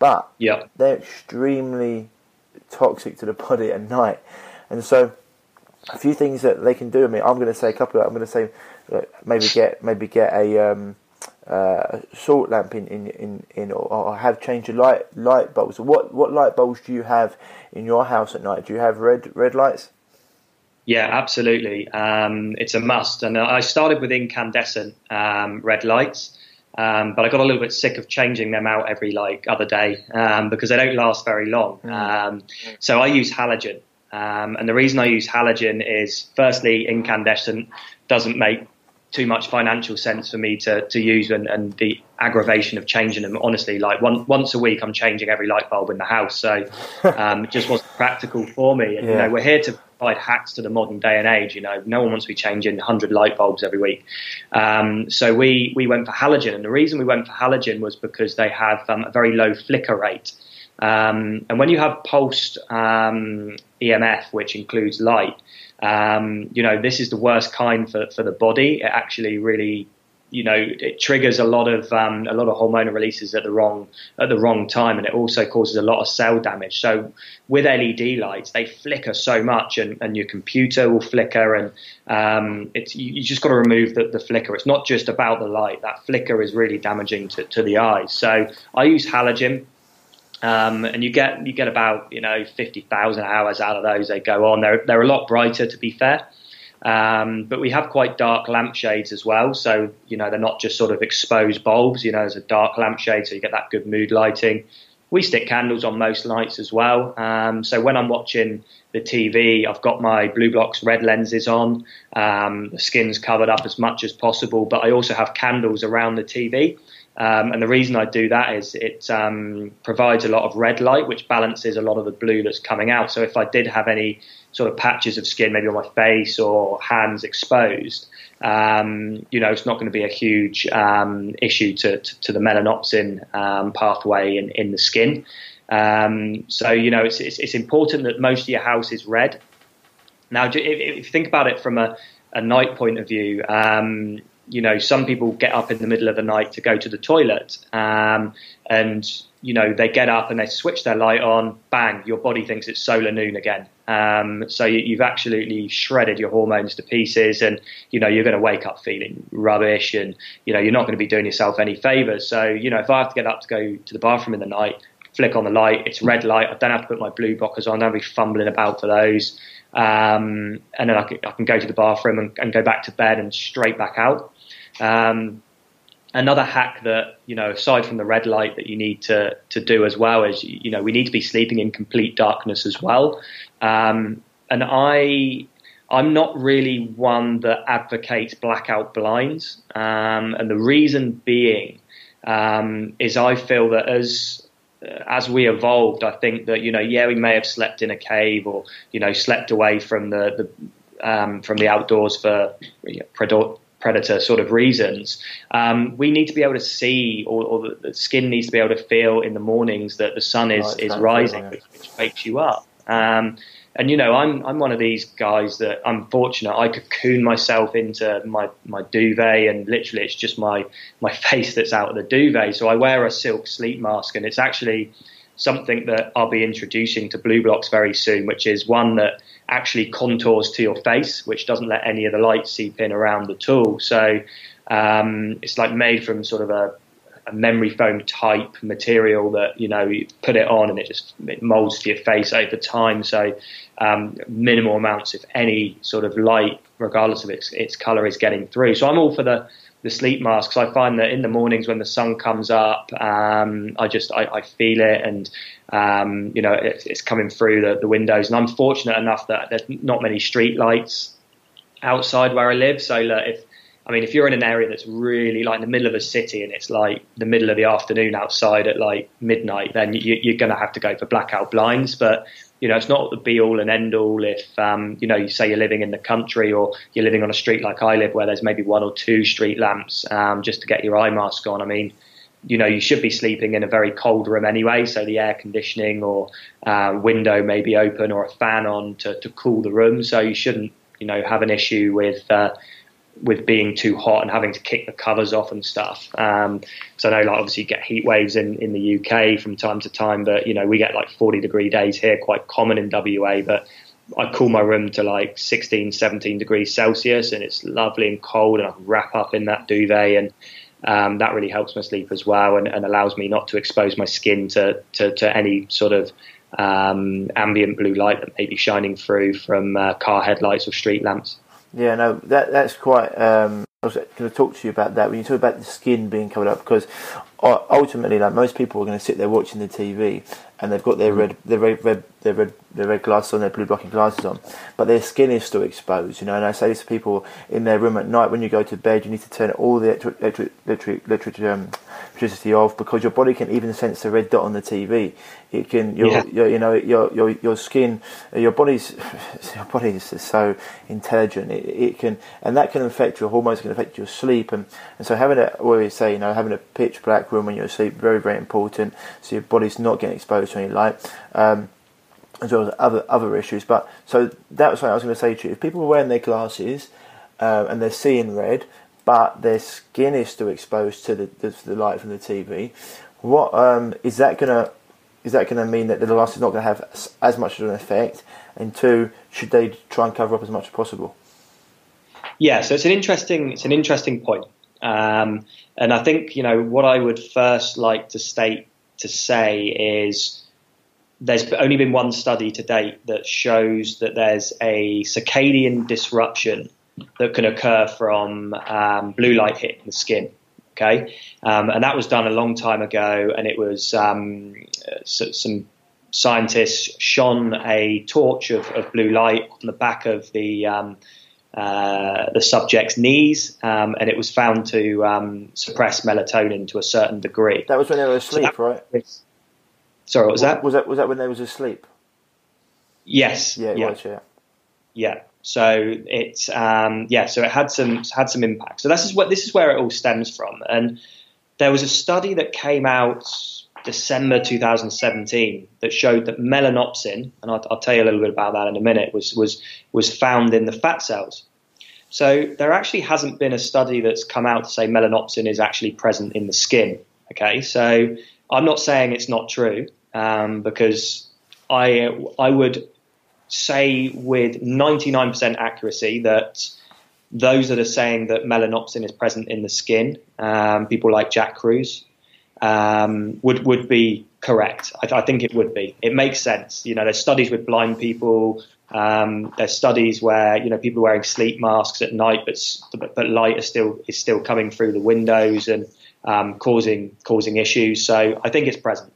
but yeah. they're extremely toxic to the body at night. And so a few things that they can do, I mean, I'm going to say a couple of, I'm going to say like, maybe get maybe get a... Um, Uh, a salt lamp in in in, in or, or have changed your light light bulbs. What what light bulbs do you have in your house at night? Do you have red red lights? Yeah, absolutely. Um, it's a must. And I started with incandescent um, red lights, um, but I got a little bit sick of changing them out every like other day um, because they don't last very long. Mm. Um, so I use halogen, um, and the reason I use halogen is firstly, incandescent doesn't make too much financial sense for me to to use, and, and the aggravation of changing them. Honestly, like one, once a week, I'm changing every light bulb in the house. So um, it just wasn't practical for me. And yeah. you know, we're here to applied hacks to the modern day and age. You know, no one wants to be changing one hundred light bulbs every week. Um, so we, we went for halogen. And the reason we went for halogen was because they have um, a very low flicker rate. Um, and when you have pulsed um, E M F, which includes light, um, you know, this is the worst kind for, for the body. It actually really, you know, it triggers a lot of um, a lot of hormonal releases at the wrong at the wrong time, and it also causes a lot of cell damage. So with L E D lights, they flicker so much, and, and your computer will flicker, and um, it's you, you just got to remove the, the flicker. It's not just about the light. That flicker is really damaging to, to the eyes. So I use halogen. Um, and you get you get about you know fifty thousand hours out of those. They go on. They're they're a lot brighter, to be fair, um, but we have quite dark lampshades as well. So you know they're not just sort of exposed bulbs. You know, there's a dark lampshade, so you get that good mood lighting. We stick candles on most lights as well. Um, so when I'm watching the T V, I've got my BLUblox red lenses on. Um, the skin's covered up as much as possible, but I also have candles around the T V. Um, and the reason I do that is it um, provides a lot of red light, which balances a lot of the blue that's coming out. So if I did have any sort of patches of skin, maybe on my face or hands exposed, um, you know, it's not going to be a huge um, issue to, to, to the melanopsin um, pathway in, in the skin. Um, so, you know, it's, it's, it's important that most of your house is red. Now, if, if you think about it from a, a night point of view, um you know, some people get up in the middle of the night to go to the toilet, um, and, you know, they get up and they switch their light on, bang, your body thinks it's solar noon again. Um, so you, you've absolutely shredded your hormones to pieces, and, you know, you're going to wake up feeling rubbish, and, you know, you're not going to be doing yourself any favors. So, you know, if I have to get up to go to the bathroom in the night, flick on the light, it's red light. I don't have to put my blue blockers on. I don't be fumbling about for those. Um, and then I can, I can go to the bathroom and, and go back to bed and straight back out. Um, another hack that, you know, aside from the red light that you need to, to do as well is, you know, we need to be sleeping in complete darkness as well. Um, and I, I'm not really one that advocates blackout blinds. Um, and the reason being, um, is I feel that as, as we evolved, I think that, you know, yeah, we may have slept in a cave or, you know, slept away from the, the um, from the outdoors for you know, predator, predator sort of reasons. Um, we need to be able to see, or, or the, the skin needs to be able to feel in the mornings that the sun is, oh, is rising, which, which wakes you up. Um, and, you know, I'm, I'm one of these guys that I'm fortunate. I cocoon myself into my, my duvet, and literally it's just my, my face that's out of the duvet. So I wear a silk sleep mask, and it's actually something that I'll be introducing to BLUblox very soon, which is one that actually contours to your face, which doesn't let any of the light seep in around the tool. So, um, it's like made from sort of a, a memory foam type material that, you know, you put it on and it just it molds to your face over time. So um, minimal amounts, if any, sort of light, regardless of its, its color, is getting through. So I'm all for the, the sleep masks. I find that in the mornings when the sun comes up, um, I just, I, I feel it, and, um, you know, it, it's coming through the, the windows. And I'm fortunate enough that there's not many street lights outside where I live. So look, if, I mean, if you're in an area that's really like in the middle of a city and it's like the middle of the afternoon outside at like midnight, then you, you're going to have to go for blackout blinds. But, you know, it's not the be all and end all if, um, you know, you say you're living in the country or you're living on a street like I live where there's maybe one or two street lamps um, just to get your eye mask on. I mean, you know, you should be sleeping in a very cold room anyway. So the air conditioning or uh, window may be open or a fan on to, to cool the room. So you shouldn't, you know, have an issue with uh with being too hot and having to kick the covers off and stuff. Um, so I know, like, obviously you get heat waves in, in the U K from time to time, but, you know, we get like forty degree days here, quite common in W A, but I cool my room to like sixteen, seventeen degrees Celsius, and it's lovely and cold, and I can wrap up in that duvet, and um, that really helps my sleep as well, and, and allows me not to expose my skin to, to, to any sort of um, ambient blue light that may be shining through from uh, car headlights or street lamps. Yeah, no, that that's quite. Um, I was going to talk to you about that when you talk about the skin being covered up, because ultimately, like, most people are going to sit there watching the T V and they've got their red, their red, red, their red, their red glasses on, their blue blocking glasses on, but their skin is still exposed. You know, and I say this to people in their room at night: when you go to bed, you need to turn all the electric, electric, electric, electric um, electricity of, because your body can even sense the red dot on the T V. It can, your, yeah. your, you know, your your your skin, your body's your body is so intelligent. It, it can, and that can affect your hormones, can affect your sleep, and, and so having a, what we say, you know, having a pitch black room when you're asleep, very very important. So your body's not getting exposed to any light. Um, as well as other other issues. But so that was what I was going to say to you. If people are wearing their glasses uh, and they're seeing red, but their skin is still exposed to the, the, the light from the T V, what um, is that going to is that going to mean that the glasses is not going to have as much of an effect? And two, should they try and cover up as much as possible? Yeah, so it's an interesting it's an interesting point, um, and I think you know what I would first like to state to say is, there's only been one study to date that shows that there's a circadian disruption that can occur from um, blue light hitting the skin. Okay, um, and that was done a long time ago, and it was um, so, some scientists shone a torch of, of blue light on the back of the um, uh, the subject's knees, um, and it was found to um, suppress melatonin to a certain degree. That was when they were asleep, so that, right? Sorry, what was that? Was that was that when they was asleep? Yes. Yeah. It yeah. Was, yeah. Yeah. So it's um, yeah. So it had some had some impact. So this is what this is where it all stems from. And there was a study that came out December two thousand seventeen that showed that melanopsin, and I'll, I'll tell you a little bit about that in a minute, was was was found in the fat cells. So there actually hasn't been a study that's come out to say melanopsin is actually present in the skin. Okay, so I'm not saying it's not true, um, because I I would say with ninety-nine percent accuracy that those that are saying that melanopsin is present in the skin, um, people like Jack Kruse, um, would would be correct. I, th- I think it would be. It makes sense. You know, there's studies with blind people. Um, there's studies where you know people are wearing sleep masks at night, but but light is still is still coming through the windows and Um, causing causing issues. So I think it's present.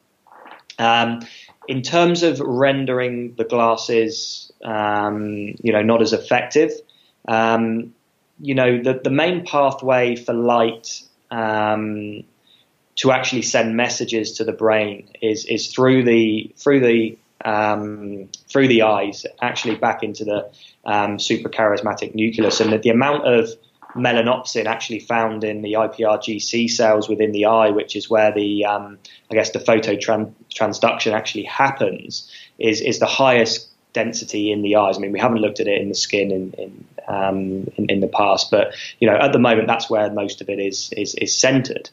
Um, in terms of rendering the glasses, um, you know, not as effective, um, you know, the, the main pathway for light um, to actually send messages to the brain is is through the through the um, through the eyes, actually back into the um, suprachiasmatic nucleus, and that the amount of melanopsin actually found in the i p R G C cells within the eye, which is where the, um, I guess, the phototransduction actually happens, is is the highest density in the eyes. I mean, we haven't looked at it in the skin in in, um, in, in the past, but you know, at the moment, that's where most of it is is, is centered,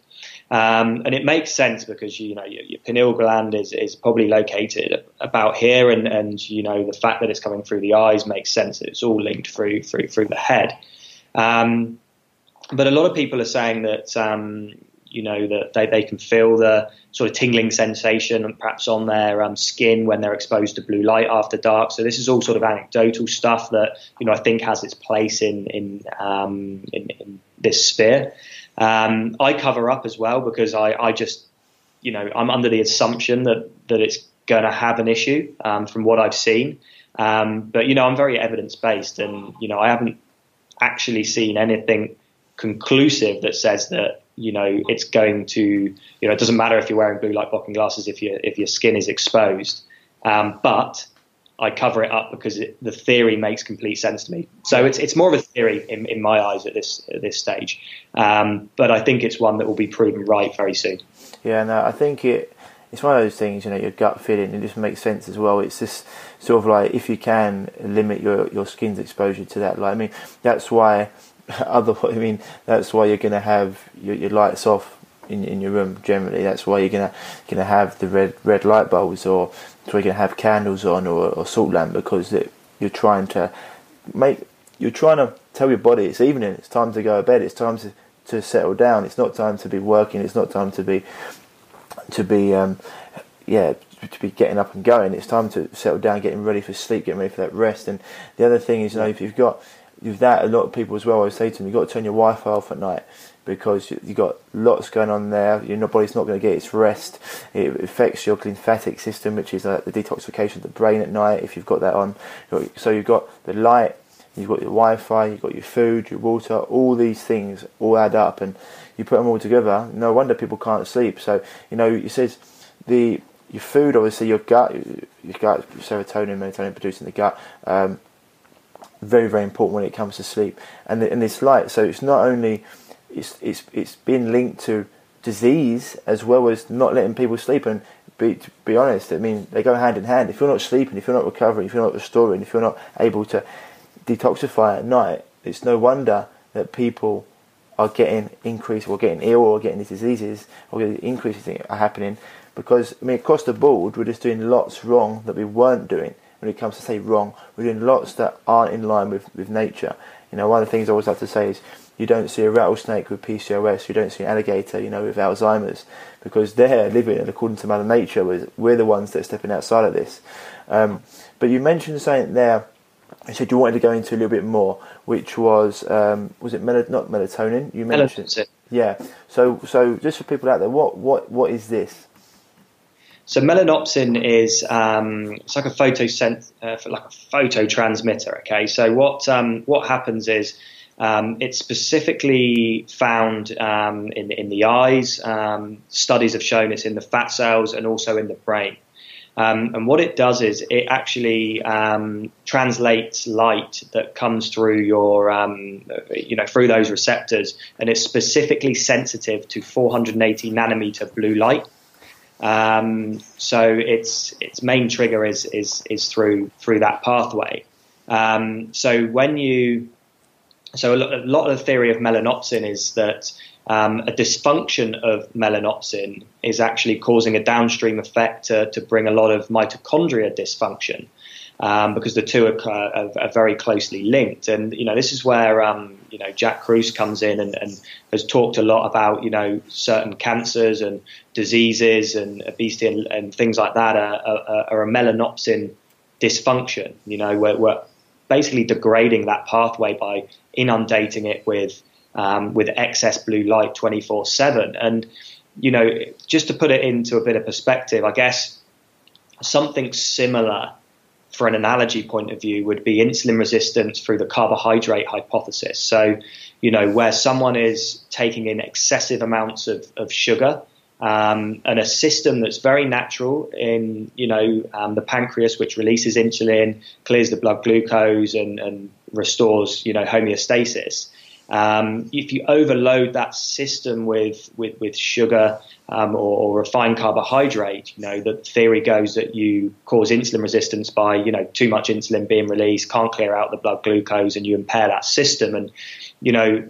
um, and it makes sense because you know your, your pineal gland is is probably located about here, and and you know the fact that it's coming through the eyes makes sense. It's all linked through through through the head. Um, but a lot of people are saying that, um, you know, that they, they can feel the sort of tingling sensation and perhaps on their um, skin when they're exposed to blue light after dark. So this is all sort of anecdotal stuff that, you know, I think has its place in, in, um, in, in this sphere. Um, I cover up as well because I, I just, you know, I'm under the assumption that, that it's going to have an issue um, from what I've seen. Um, but, you know, I'm very evidence-based and, you know, I haven't actually seen anything conclusive that says that you know it's going to you know it doesn't matter if you're wearing blue light blocking glasses if your if your skin is exposed, um, but I cover it up because it, the theory makes complete sense to me. So it's it's more of a theory in, in my eyes at this at this stage, um, but I think it's one that will be proven right very soon. Yeah, no, I think it. It's one of those things, you know, your gut feeling, it just makes sense as well. It's just sort of like if you can limit your, your skin's exposure to that light. I mean, that's why other. I mean, that's why you're going to have your, your lights off in in your room generally. That's why you're going to going to have the red red light bulbs, or that's why you're going to have candles on or, or salt lamp, because it, you're trying to make you're trying to tell your body it's evening, it's time to go to bed, it's time to to settle down. It's not time to be working. It's not time to be. To be, um, yeah, to be getting up and going. It's time to settle down, getting ready for sleep, getting ready for that rest. And the other thing is, you know, if you've got, you've that a lot of people as well. I say to them, you've got to turn your Wi-Fi off at night because you've got lots going on there. Your body's not going to get its rest. It affects your lymphatic system, which is like the detoxification of the brain at night. If you've got that on, so you've got the light. you've got your Wi-Fi, you've got your food, your water, all these things all add up, and you put them all together, no wonder people can't sleep. So, you know, it says the your food, obviously your gut, your gut, serotonin, melatonin producing the gut, um, very, very important when it comes to sleep, and the, and this light. So it's not only, it's it's it's been linked to disease as well as not letting people sleep. And be, to be honest, I mean, they go hand in hand. If you're not sleeping, if you're not recovering, if you're not restoring, if you're not able to detoxify at night, it's no wonder that people are getting increased or getting ill or getting these diseases or getting increases are happening, because, I mean, across the board, we're just doing lots wrong that we weren't doing. When it comes to say wrong, we're doing lots that aren't in line with, with nature. You know, one of the things I always like to say is you don't see a rattlesnake with P C O S, you don't see an alligator, you know, with Alzheimer's, because they're living according to Mother Nature. We're, we're the ones that are stepping outside of this. Um, but you mentioned something there, you said you wanted to go into a little bit more, which was, um, was it mel- not melatonin? You mentioned melatonin. Yeah. So, so just for people out there, what, what, what is this? So melanopsin is um, it's like a photosynth, uh, like a phototransmitter. Okay, so what um, what happens is um, it's specifically found um, in in the eyes. Um, studies have shown it's in the fat cells and also in the brain. Um, and what it does is it actually um, translates light that comes through your, um, you know, through those receptors, and it's specifically sensitive to four hundred eighty nanometer blue light. Um, so its its main trigger is is is through through that pathway. Um, so when you so a lot of the theory of melanopsin is that um, a dysfunction of melanopsin is actually causing a downstream effect to, to bring a lot of mitochondria dysfunction, um, because the two are, are, are very closely linked. And you know, this is where um, you know Jack Kruse comes in and, and has talked a lot about you know certain cancers and diseases and obesity and, and things like that are, are, are a melanopsin dysfunction. You know, we're, we're basically degrading that pathway by inundating it with um, with excess blue light twenty-four seven. And you know, just to put it into a bit of perspective, I guess something similar for an analogy point of view would be insulin resistance through the carbohydrate hypothesis. So, you know, where someone is taking in excessive amounts of, of sugar, um, and a system that's very natural in, you know, um, the pancreas, which releases insulin, clears the blood glucose and, and restores, you know, homeostasis. Um, if you overload that system with, with, with sugar, um, or, or refined carbohydrate, you know, the theory goes that you cause insulin resistance by, you know, too much insulin being released, can't clear out the blood glucose, and you impair that system. And, you know,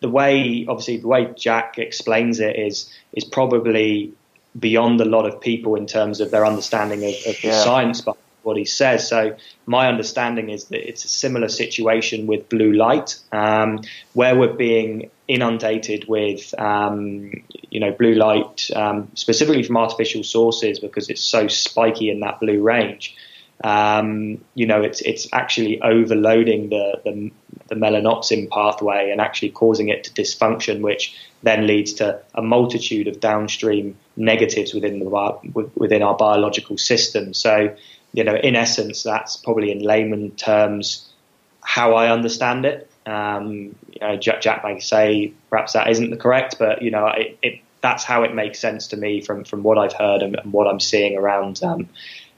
the way, obviously the way Jack explains it is, is probably beyond a lot of people in terms of their understanding of, of the yeah. science behind what he says. So my understanding is that it's a similar situation with blue light, um, where we're being inundated with, um, you know, blue light, um, specifically from artificial sources, because it's so spiky in that blue range. Um, you know, it's, it's actually overloading the, the, the melanopsin pathway and actually causing it to dysfunction, which then leads to a multitude of downstream negatives within the, within our biological system. So, you know, in essence, that's probably in layman terms how I understand it. Um, you know, Jack, Jack may say perhaps that isn't the correct, but you know, it, it, that's how it makes sense to me from from what I've heard and, and what I'm seeing around um,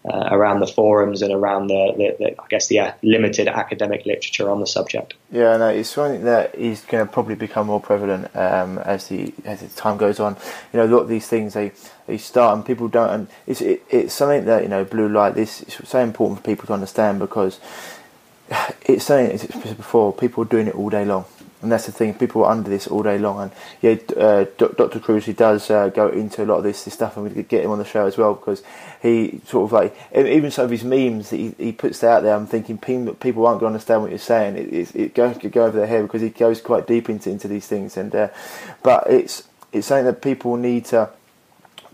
uh, around the forums and around the, the, the I guess the uh, limited academic literature on the subject. Yeah, no, it's something that is going to probably become more prevalent um, as the as the time goes on. You know, a lot of these things they. They start and people don't, and it's it, it's something that, you know, blue light, this is so important for people to understand, because it's something, as it's before, people are doing it all day long, and that's the thing, people are under this all day long. And yeah, uh, Doctor Kruse, he does uh, go into a lot of this, this stuff, and we could get him on the show as well, because he sort of like, even some of his memes that he, he puts out there, I'm thinking people aren't going to understand what you're saying, it it, it go, could go over their head, because he goes quite deep into, into these things, and uh, but it's it's something that people need to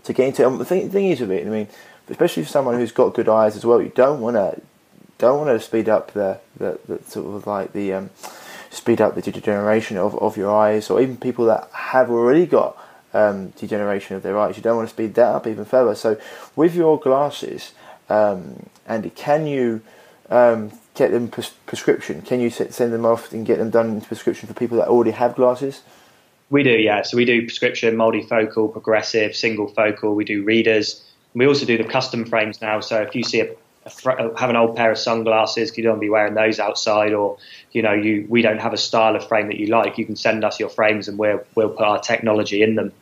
to get into. And the thing, the thing is with it, I mean, especially for someone who's got good eyes as well, you don't want to, don't want to speed up the, the, the sort of like the, um, speed up the degeneration of, of your eyes, or even people that have already got um, degeneration of their eyes. You don't want to speed that up even further. So with your glasses, um, Andy, can you um, get them pres- prescription? Can you send them off and get them done into prescription for people that already have glasses? We do, yeah. So we do prescription, multifocal, progressive, single focal. We do readers. We also do the custom frames now. So if you see a, a fr- have an old pair of sunglasses, you don't want to be wearing those outside, or you know, you we don't have a style of frame that you like, you can send us your frames and we'll we'll put our technology in them,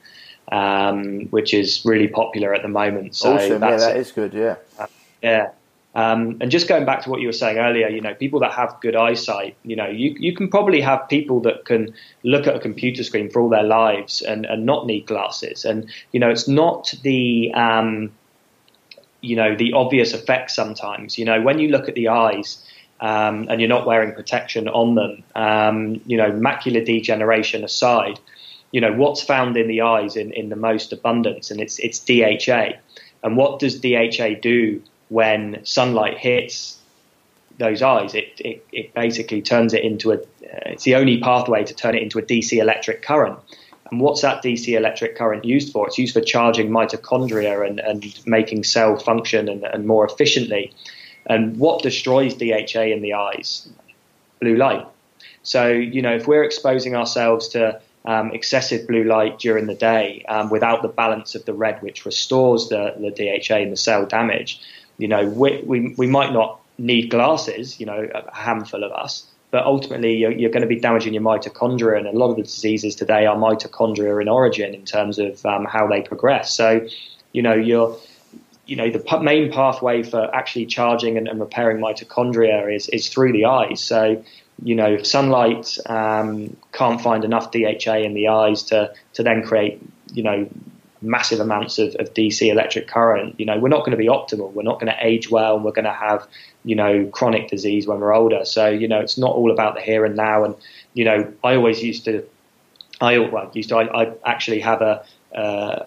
um, which is really popular at the moment. So awesome. That's yeah, that it. is good. Yeah, uh, yeah. Um, and just going back to what you were saying earlier, you know, people that have good eyesight, you know, you, you can probably have people that can look at a computer screen for all their lives and, and not need glasses. And, you know, it's not the, um, you know, the obvious effect sometimes. You know, when you look at the eyes um, and you're not wearing protection on them, um, you know, macular degeneration aside, you know, what's found in the eyes in, in the most abundance, and it's it's D H A. And what does D H A do when sunlight hits those eyes? It, it it basically turns it into a, it's the only pathway to turn it into a D C electric current. And what's that D C electric current used for? It's used for charging mitochondria and, and making cell function and, and more efficiently. And what destroys D H A in the eyes? Blue light. So, you know, if we're exposing ourselves to Um, excessive blue light during the day um, without the balance of the red, which restores the, the D H A and the cell damage, you know, we, we, we might not need glasses, you know, a handful of us, but ultimately you're, you're going to be damaging your mitochondria, and a lot of the diseases today are mitochondria in origin in terms of um, how they progress. So, you know, you're, you know, the main pathway for actually charging and, and repairing mitochondria is, is through the eyes. So, you know, if sunlight um, can't find enough D H A in the eyes to, to then create, you know, massive amounts of, of D C electric current, you know, we're not going to be optimal. We're not going to age well. And we're going to have, you know, chronic disease when we're older. So, you know, it's not all about the here and now. And, you know, I always used to, I well, used to, I, I actually have a, uh,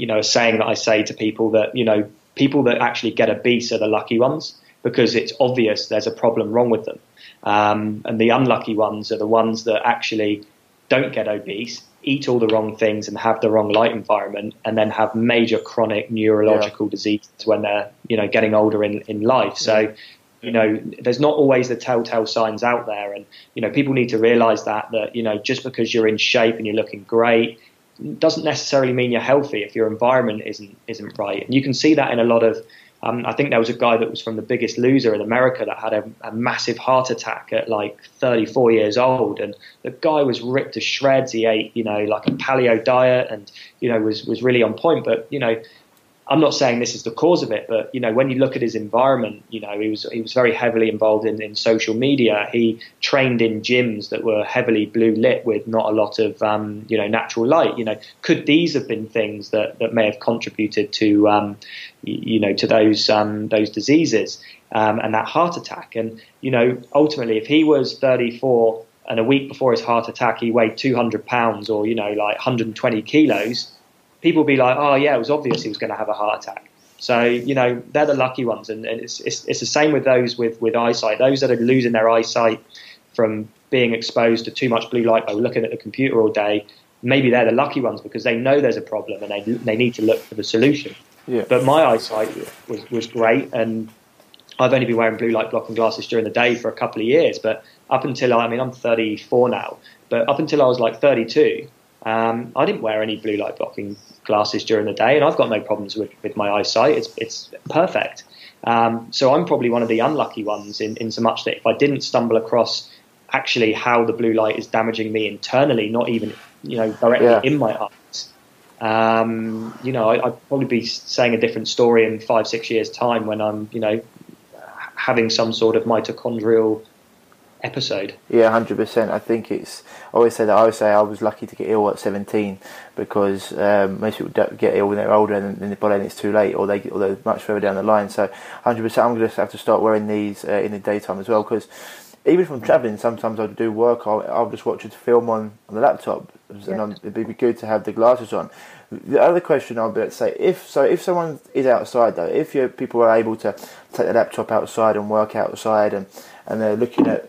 you know, a saying that I say to people that, you know, people that actually get obese are the lucky ones, because it's obvious there's a problem wrong with them. Um, and the unlucky ones are the ones that actually don't get obese, eat all the wrong things and have the wrong light environment, and then have major chronic neurological yeah. diseases when they're, you know, getting older in, in life. So, yeah. you know, there's not always the telltale signs out there. And, you know, people need to realize that, that, you know, just because you're in shape and you're looking great doesn't necessarily mean you're healthy if your environment isn't, isn't right. And you can see that in a lot of, Um, I think there was a guy that was from The Biggest Loser in America that had a, a massive heart attack at like thirty-four years old. And the guy was ripped to shreds. He ate, you know, like a paleo diet and, you know, was, was really on point. But, you know, I'm not saying this is the cause of it, but, you know, when you look at his environment, you know, he was he was very heavily involved in, in social media. He trained in gyms that were heavily blue lit with not a lot of, um, you know, natural light. You know, could these have been things that, that may have contributed to, um, you know, to those um, those diseases um, and that heart attack? And, you know, ultimately, if he was thirty-four and a week before his heart attack, he weighed two hundred pounds or, you know, like one hundred twenty kilos, people be like, oh, yeah, it was obvious he was going to have a heart attack. So, you know, they're the lucky ones. And, and it's, it's it's the same with those with, with eyesight. Those that are losing their eyesight from being exposed to too much blue light by looking at the computer all day, maybe they're the lucky ones because they know there's a problem and they they need to look for the solution. Yeah. But my eyesight was, was great, and I've only been wearing blue light blocking glasses during the day for a couple of years. But up until, I mean, I'm thirty-four now, but up until I was like thirty-two, Um, I didn't wear any blue light blocking glasses during the day, and I've got no problems with, with my eyesight. It's it's perfect. Um, so I'm probably one of the unlucky ones in, in so much that if I didn't stumble across actually how the blue light is damaging me internally, not even, you know, directly yeah. in my eyes, um, you know, I, I'd probably be saying a different story in five, six years' time when I'm, you know, having some sort of mitochondrial episode. Yeah, one hundred percent. I think it's, I always say that I always say I was lucky to get ill at seventeen because um, most people don't get ill when they're older, and then by then it's too late, or they get, or they're much further down the line. So one hundred percent I'm going to have to start wearing these uh, in the daytime as well, because even from travelling, sometimes I do work, I'll, I'll just watch a film on, on the laptop, and yeah. it'd be good to have the glasses on. The other question I'll be able to say, if so, if someone is outside though, if you people are able to take their laptop outside and work outside, and, and they're looking at,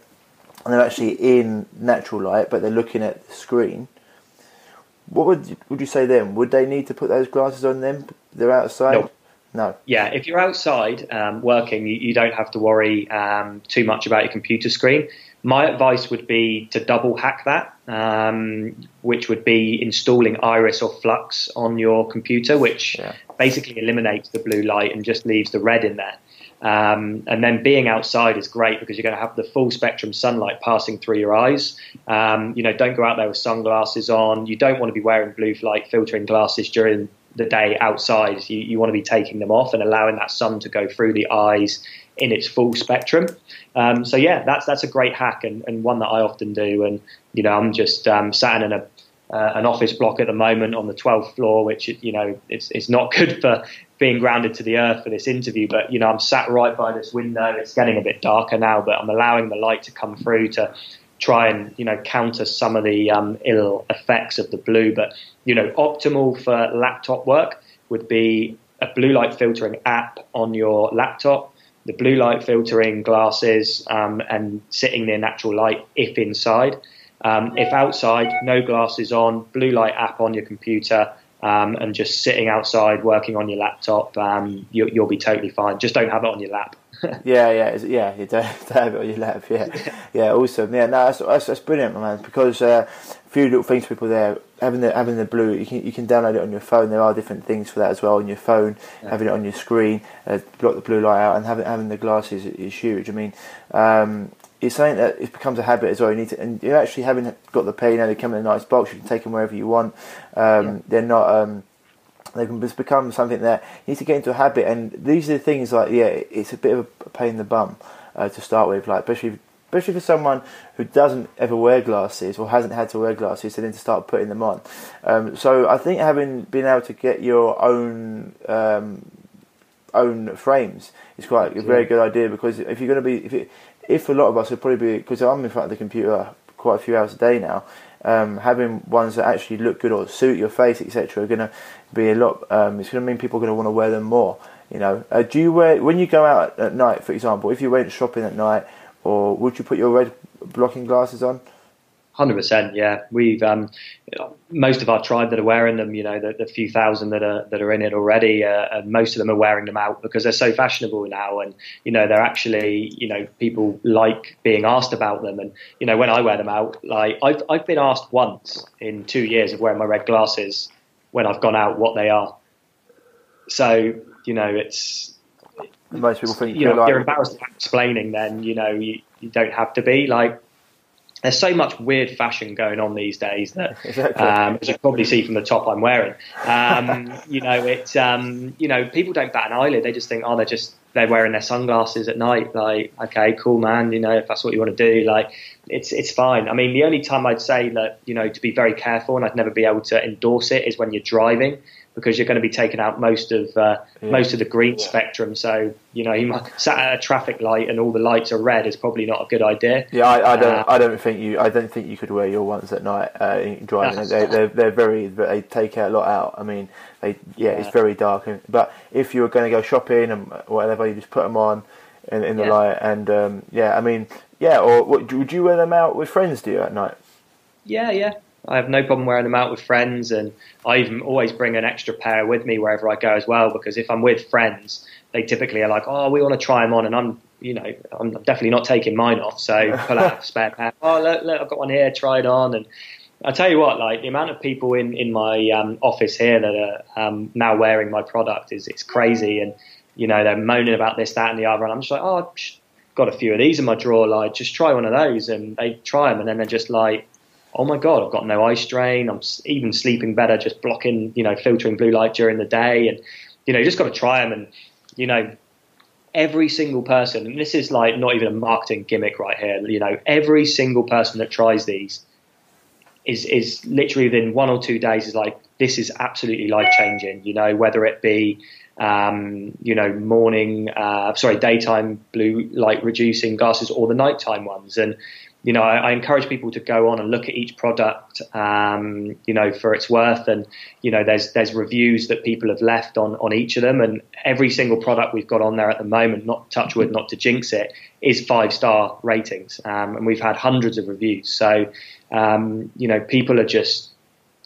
and they're actually in natural light, but they're looking at the screen, what would would you say then? Would they need to put those glasses on then? They're outside? No. No. Yeah, if you're outside um, working, you, you don't have to worry um, too much about your computer screen. My advice would be to double hack that, um, which would be installing Iris or Flux on your computer, which yeah. basically eliminates the blue light and just leaves the red in there. Um, and then being outside is great because you're going to have the full spectrum sunlight passing through your eyes. Um, you know, don't go out there with sunglasses on. You don't want to be wearing blue light filtering glasses during the day outside. You, you want to be taking them off and allowing that sun to go through the eyes in its full spectrum. Um, so yeah, that's that's a great hack and, and one that I often do. And you know, I'm just um, sat in a Uh, an office block at the moment on the twelfth floor, which, you know, it's it's not good for being grounded to the earth for this interview, but you know, I'm sat right by this window. It's getting a bit darker now, but I'm allowing the light to come through to try and, you know, counter some of the um, ill effects of the blue. But you know, optimal for laptop work would be a blue light filtering app on your laptop, the blue light filtering glasses, um, and sitting near natural light if inside. Um, if outside, no glasses on, blue light app on your computer, um, and just sitting outside working on your laptop, um, you, you'll be totally fine. Just don't have it on your lap. yeah, yeah, yeah. You don't have it on your lap. Yeah, yeah. Awesome. Yeah, no, that's that's, that's brilliant, man. Because uh, a few little things for people there. Having the having the blue, you can you can download it on your phone. There are different things for that as well on your phone. Yeah. Having it on your screen, uh, block the blue light out, and having having the glasses is huge. I mean. Um, It's something that it becomes a habit as well. You need to, and you actually haven't got the pain. You know, they come in a nice box. You can take them wherever you want. Um, yeah. They're not. Um, they can just become something that you need to get into a habit. And these are the things like yeah, it's a bit of a pain in the bum uh, to start with. Like especially especially for someone who doesn't ever wear glasses or hasn't had to wear glasses, so then to start putting them on. Um, so I think having been able to get your own. Um, own frames is quite a very good idea, because if you're going to be if, it, if a lot of us would probably be, because I'm in front of the computer quite a few hours a day now, um, having ones that actually look good or suit your face, etc., are going to be a lot um, it's going to mean people are going to want to wear them more, you know. Uh, do you wear, when you go out at night, for example, if you went shopping at night, or would you put your red blocking glasses on? One hundred percent, yeah. We've um, most of our tribe that are wearing them, you know, the, the few thousand that are that are in it already, uh, and most of them are wearing them out because they're so fashionable now, and you know, they're actually, you know, people like being asked about them. And you know, when I wear them out, like I've I've been asked once in two years of wearing my red glasses when I've gone out what they are. So you know, it's most people think you know, like, you're embarrassed about explaining. Then you know, you, you don't have to be like. There's so much weird fashion going on these days that, exactly. um, as you probably see from the top I'm wearing, um, you know, it's, um, you know, people don't bat an eyelid. They just think, oh, they're just, they're wearing their sunglasses at night. Like, okay, cool, man. You know, if that's what you want to do, like it's, it's fine. I mean, the only time I'd say that, you know, to be very careful, and I'd never be able to endorse it, is when you're driving, because you're going to be taking out most of uh, yeah. most of the green yeah. spectrum. So, you know, you might sat at a traffic light and all the lights are red is probably not a good idea. Yeah, I, I don't, uh, I don't think you, I don't think you could wear your ones at night uh, in driving. They, they're, they're very, they take a lot out. I mean, they, yeah, yeah, it's very dark. But if you were going to go shopping and whatever, you just put them on in, in the yeah. light. And um, yeah, I mean, yeah. Or what, would you wear them out with friends? Do you at night? Yeah, yeah. I have no problem wearing them out with friends, and I even always bring an extra pair with me wherever I go as well, because if I'm with friends, they typically are like, oh, we want to try them on, and I'm, you know, I'm definitely not taking mine off, so pull out a spare pair. Oh, look, look, I've got one here, try it on. And I tell you what, like the amount of people in, in my um, office here that are um, now wearing my product is it's crazy, and, you know, they're moaning about this, that, and the other, and I'm just like, oh, I've got a few of these in my drawer, like, just try one of those, and they try them, and then they're just like, oh my God, I've got no eye strain. I'm even sleeping better, just blocking, you know, filtering blue light during the day. And, you know, you just got to try them. And, you know, every single person, and this is like not even a marketing gimmick right here, you know, every single person that tries these is, is literally within one or two days is like, this is absolutely life changing, you know, whether it be, um, you know, morning, uh, sorry, daytime blue light reducing glasses or the nighttime ones. And, you know, I, I encourage people to go on and look at each product, um, you know, for its worth. And, you know, there's there's reviews that people have left on, on each of them. And every single product we've got on there at the moment, not touch wood, not to jinx it, is five-star ratings. Um, and we've had hundreds of reviews. So, um, you know, people are just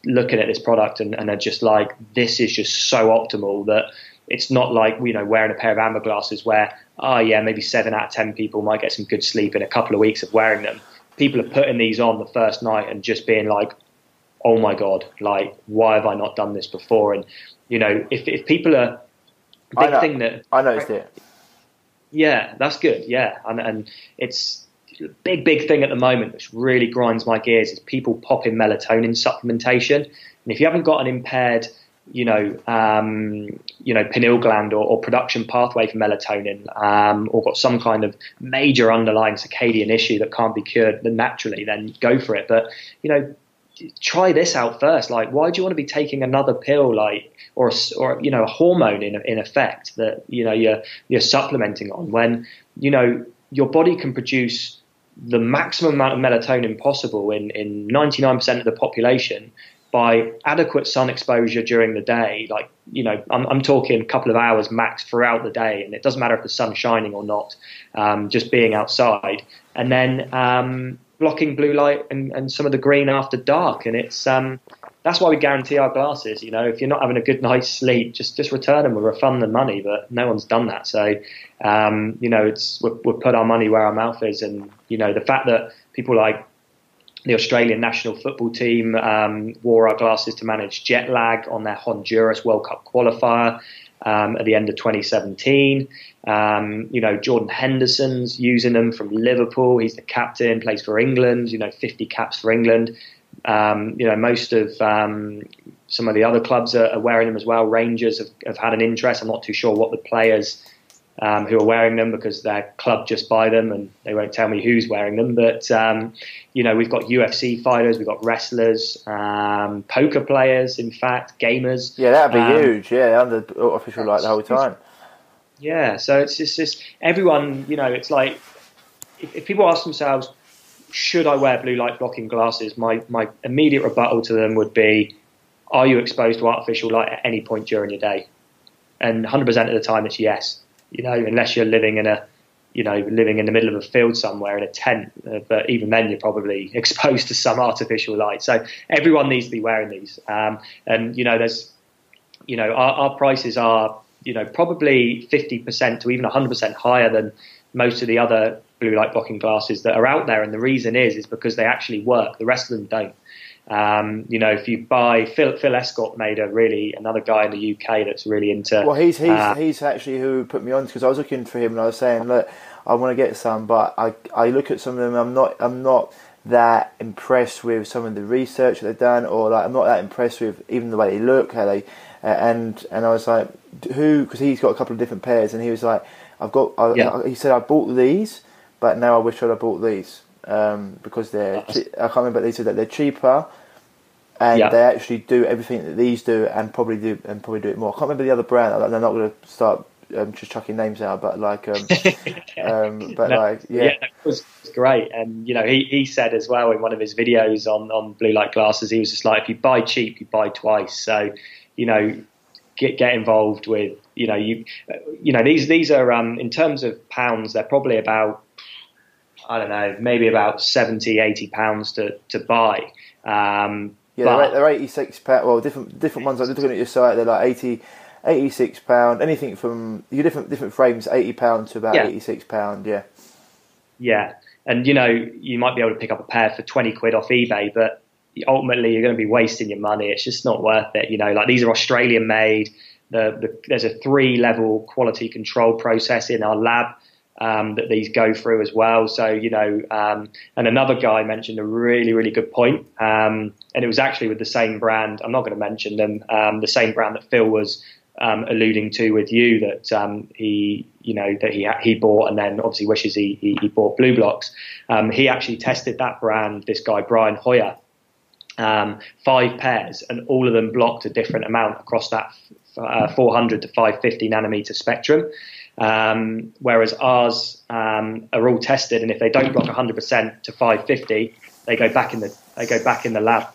looking at this product and, and are just like, this is just so optimal that it's not like, you know, wearing a pair of amber glasses where, oh yeah, maybe seven out of ten people might get some good sleep in a couple of weeks of wearing them. People are putting these on the first night and just being like, oh my God, like, why have I not done this before? And, you know, if, if people are, big I know, thing that I noticed it. Yeah, that's good. Yeah. And, and it's a big, big thing at the moment, which really grinds my gears, is people popping melatonin supplementation. And if you haven't got an impaired, you know, um, you know, pineal gland or, or production pathway for melatonin, um, or got some kind of major underlying circadian issue that can't be cured naturally, then go for it. But, you know, try this out first. Like, why do you want to be taking another pill, like, or, or, you know, a hormone in, in effect that, you know, you're, you're supplementing on, when, you know, your body can produce the maximum amount of melatonin possible in, in ninety-nine percent of the population by adequate sun exposure during the day. Like, you know, I'm, I'm talking a couple of hours max throughout the day, and it doesn't matter if the sun's shining or not, um, just being outside. And then, um, blocking blue light and, and some of the green after dark. And it's um that's why we guarantee our glasses. You know, if you're not having a good night's sleep, just just return them. We'll refund the money, but no one's done that. So um you know, it's we'll, we'll put our money where our mouth is. And you know, the fact that people like the Australian national football team um wore our glasses to manage jet lag on their Honduras World Cup qualifier Um, at the end of twenty seventeen, um, you know, Jordan Henderson's using them from Liverpool. He's the captain, plays for England, you know, fifty caps for England. Um, you know, most of um, some of the other clubs are, are wearing them as well. Rangers have, have had an interest. I'm not too sure what the players um, who are wearing them, because their club just buy them and they won't tell me who's wearing them. But, um, you know, we've got U F C fighters, we've got wrestlers, um, poker players, in fact, gamers. Yeah, that'd be um, huge. Yeah, under official light the whole time. Yeah, so it's just, it's everyone, you know, it's like if, if people ask themselves, should I wear blue light blocking glasses? My, my immediate rebuttal to them would be, are you exposed to artificial light at any point during your day? And one hundred percent of the time it's yes. You know, unless you're living in a, you know, living in the middle of a field somewhere in a tent, uh, but even then you're probably exposed to some artificial light. So everyone needs to be wearing these. Um, and you know, there's, you know, our, our prices are, you know, probably fifty percent to even one hundred percent higher than most of the other blue light blocking glasses that are out there. And the reason is, is because they actually work. The rest of them don't. Um, you know, if you buy Phil, Phil Escott made a really another guy in the U K that's really into. Well, he's he's uh, he's actually who put me on, because I was looking for him and I was saying, look, I want to get some, but I I look at some of them. I'm not I'm not that impressed with some of the research that they've done, or like I'm not that impressed with even the way they look, how they uh, and and I was like, who? Because he's got a couple of different pairs, and he was like, I've got. I, yeah. I, he said I bought these, but now I wish I'd have bought these. Um, because they're, I can't remember, they said that they're cheaper, and yeah. they actually do everything that these do, and probably do and probably do it more. I can't remember the other brand. I'm not going to start um, just chucking names out, but like, um, um, but no, like, yeah, yeah it, was, it was great. And you know, he he said as well in one of his videos on on blue light glasses, he was just like, if you buy cheap, you buy twice. So you know, get get involved with you know you you know these these are um, in terms of pounds, they're probably about, I don't know, maybe about seventy, eighty pounds to, to buy. Um, yeah, but they're eighty-six pounds. Well, different different ones. I'm looking at your site. They're like eighty, eighty-six pounds. Anything from your different different frames, eighty pounds to about yeah. eighty-six pounds. Yeah. Yeah, and you know, you might be able to pick up a pair for twenty quid off eBay, but ultimately you're going to be wasting your money. It's just not worth it. You know, like these are Australian made. The, the, there's a three level quality control process in our lab. Um, that these go through as well. So, you know, um, and another guy mentioned a really, really good point. Um, and it was actually with the same brand. I'm not going to mention them. Um, the same brand that Phil was um, alluding to with you, that um, he, you know, that he he bought, and then obviously wishes he he, he bought BLUblox. Um, he actually tested that brand, this guy, Brian Hoyer, um, five pairs, and all of them blocked a different amount across that uh, four hundred to five fifty nanometer spectrum. Um, whereas ours um, are all tested, and if they don't block one hundred percent to five fifty, they go back in the they go back in the lab.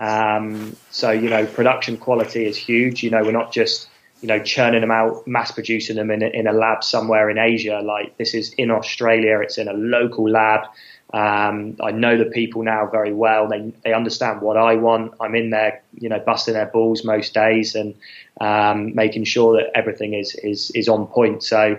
Um, so you know, production quality is huge. You know, we're not just you know churning them out, mass producing them in a, in a lab somewhere in Asia. Like, this is in Australia. It's in a local lab. Um, I know the people now very well. They they understand what I want. I'm in there you know, busting their balls most days and um, making sure that everything is, is, is on point. So,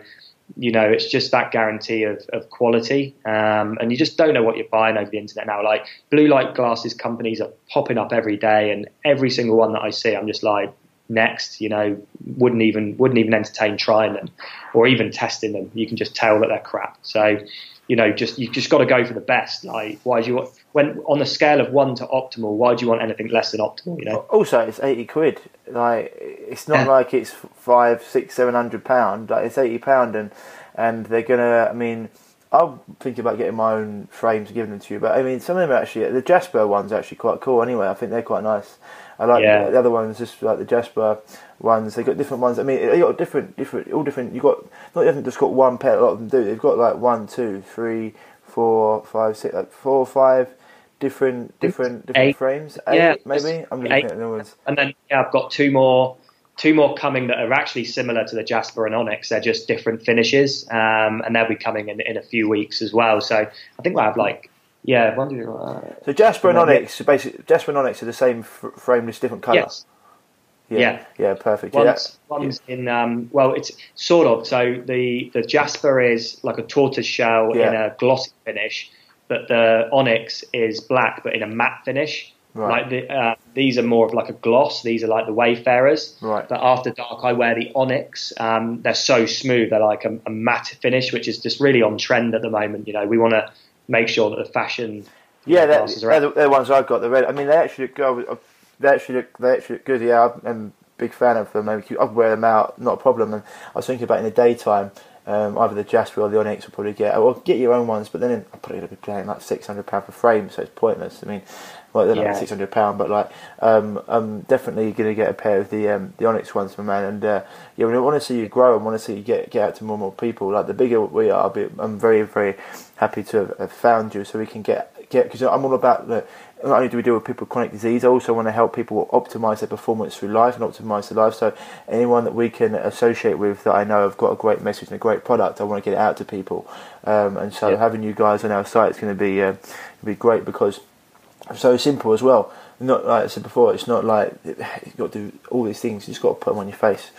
you know, it's just that guarantee of, of quality. Um, and you just don't know what you're buying over the internet now. Like blue light glasses companies are popping up every day, and every single one that I see, I'm just like, next, you know, wouldn't even, wouldn't even entertain trying them or even testing them. You can just tell that they're crap. So, you know, just, you've just got to go for the best. Like, why do you want, when on the scale of one to optimal, why do you want anything less than optimal, you know? Also, it's eighty quid. Like, it's not yeah. like it's five, six, seven hundred pound. Like, it's eighty pound, and, and they're going to, I mean, I'll think about getting my own frames and giving them to you. But I mean, some of them are actually, the Jasper ones are actually quite cool anyway. I think they're quite nice. I like yeah. the other ones, just like the Jasper ones. They got different ones. I mean, they got different, different, all different. You got not even just got one pair. A lot of them do. They've got like one, two, three, four, five, six, like four or five different, different, different eight. frames. Eight, yeah, maybe. I'm looking at the other ones. And then yeah, I've got two more, two more coming that are actually similar to the Jasper and Onyx. They're just different finishes, um, and they'll be coming in in a few weeks as well. So I think we'll have like. Yeah. So Jasper and Onyx, basically, Jasper and Onyx are the same f- frame, just different colour. Yes. Yeah. Yeah. Yeah. Perfect. One's, yeah. one's yeah. in. Um, well, it's sort of. So the the Jasper is like a tortoise shell yeah. in a glossy finish, but the Onyx is black, but in a matte finish. Right. Like the, uh, these are more of like a gloss. These are like the Wayfarers. Right. But after dark, I wear the Onyx. Um, they're so smooth. They're like a, a matte finish, which is just really on trend at the moment. You know, we want to make sure that the fashion, yeah, that, they're, the, they're the ones I've got. The red, I mean, they actually look good. They actually look, they actually look good. Yeah, I'm a big fan of them. I'd wear them out, not a problem. And I was thinking about in the daytime, um, either the Jasper or the Onyx will probably get. Or get your own ones, but then I'll probably be paying like six hundred pound for frame, so it's pointless. I mean, well, they're not yeah. like six hundred pound, but like, um, I'm definitely gonna get a pair of the um, the Onyx ones, my man. And uh, yeah, we want to see you grow and want to see you get get out to more and more people. Like the bigger we are, I'm very very. happy to have found you, so we can get get because I'm all about the, not only do we deal with people with chronic disease, I also want to help people optimise their performance through life and optimise their life. So anyone that we can associate with that I know have got a great message and a great product, I want to get it out to people. Um, and so yeah. having you guys on our site is going to be uh, be great because it's so simple as well. Not like I said before, it's not like you've got to do all these things. You just got to put them on your face.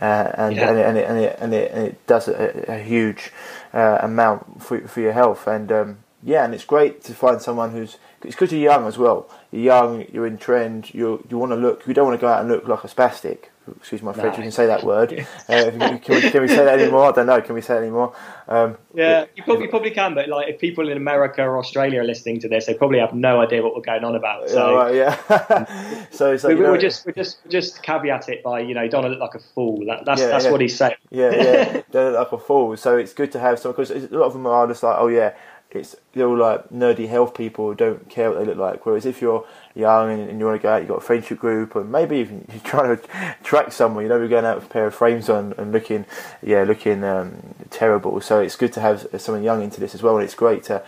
Uh, and, yeah. and, it, and, it, and, it, and, it, and it does a, a huge uh, amount for, for your health. And um, yeah, and it's great to find someone who's, it's because you're young as well. You're young, you're in trend, you're, you want to look, you don't want to go out and look like a spastic. Excuse my French, no. You can say that word. Uh, can, we, can we say that anymore? I don't know. Can we say it anymore? Um, yeah, you probably, you probably can, but like if people in America or Australia are listening to this, they probably have no idea what we're going on about. So right, yeah, so, so we, we're just we're just just caveat it by, you know, don't look like a fool. That, that's yeah, that's yeah. what he's saying. Yeah, yeah, don't look like a fool. So it's good to have some, because a lot of them are just like, oh yeah. It's they're all like nerdy health people who don't care what they look like. Whereas if you're young and, and you want to go out, you've got a friendship group, and maybe even you're trying to track someone. You know, we're going out with a pair of frames on and looking, yeah, looking um, terrible. So it's good to have someone young into this as well, and it's great to,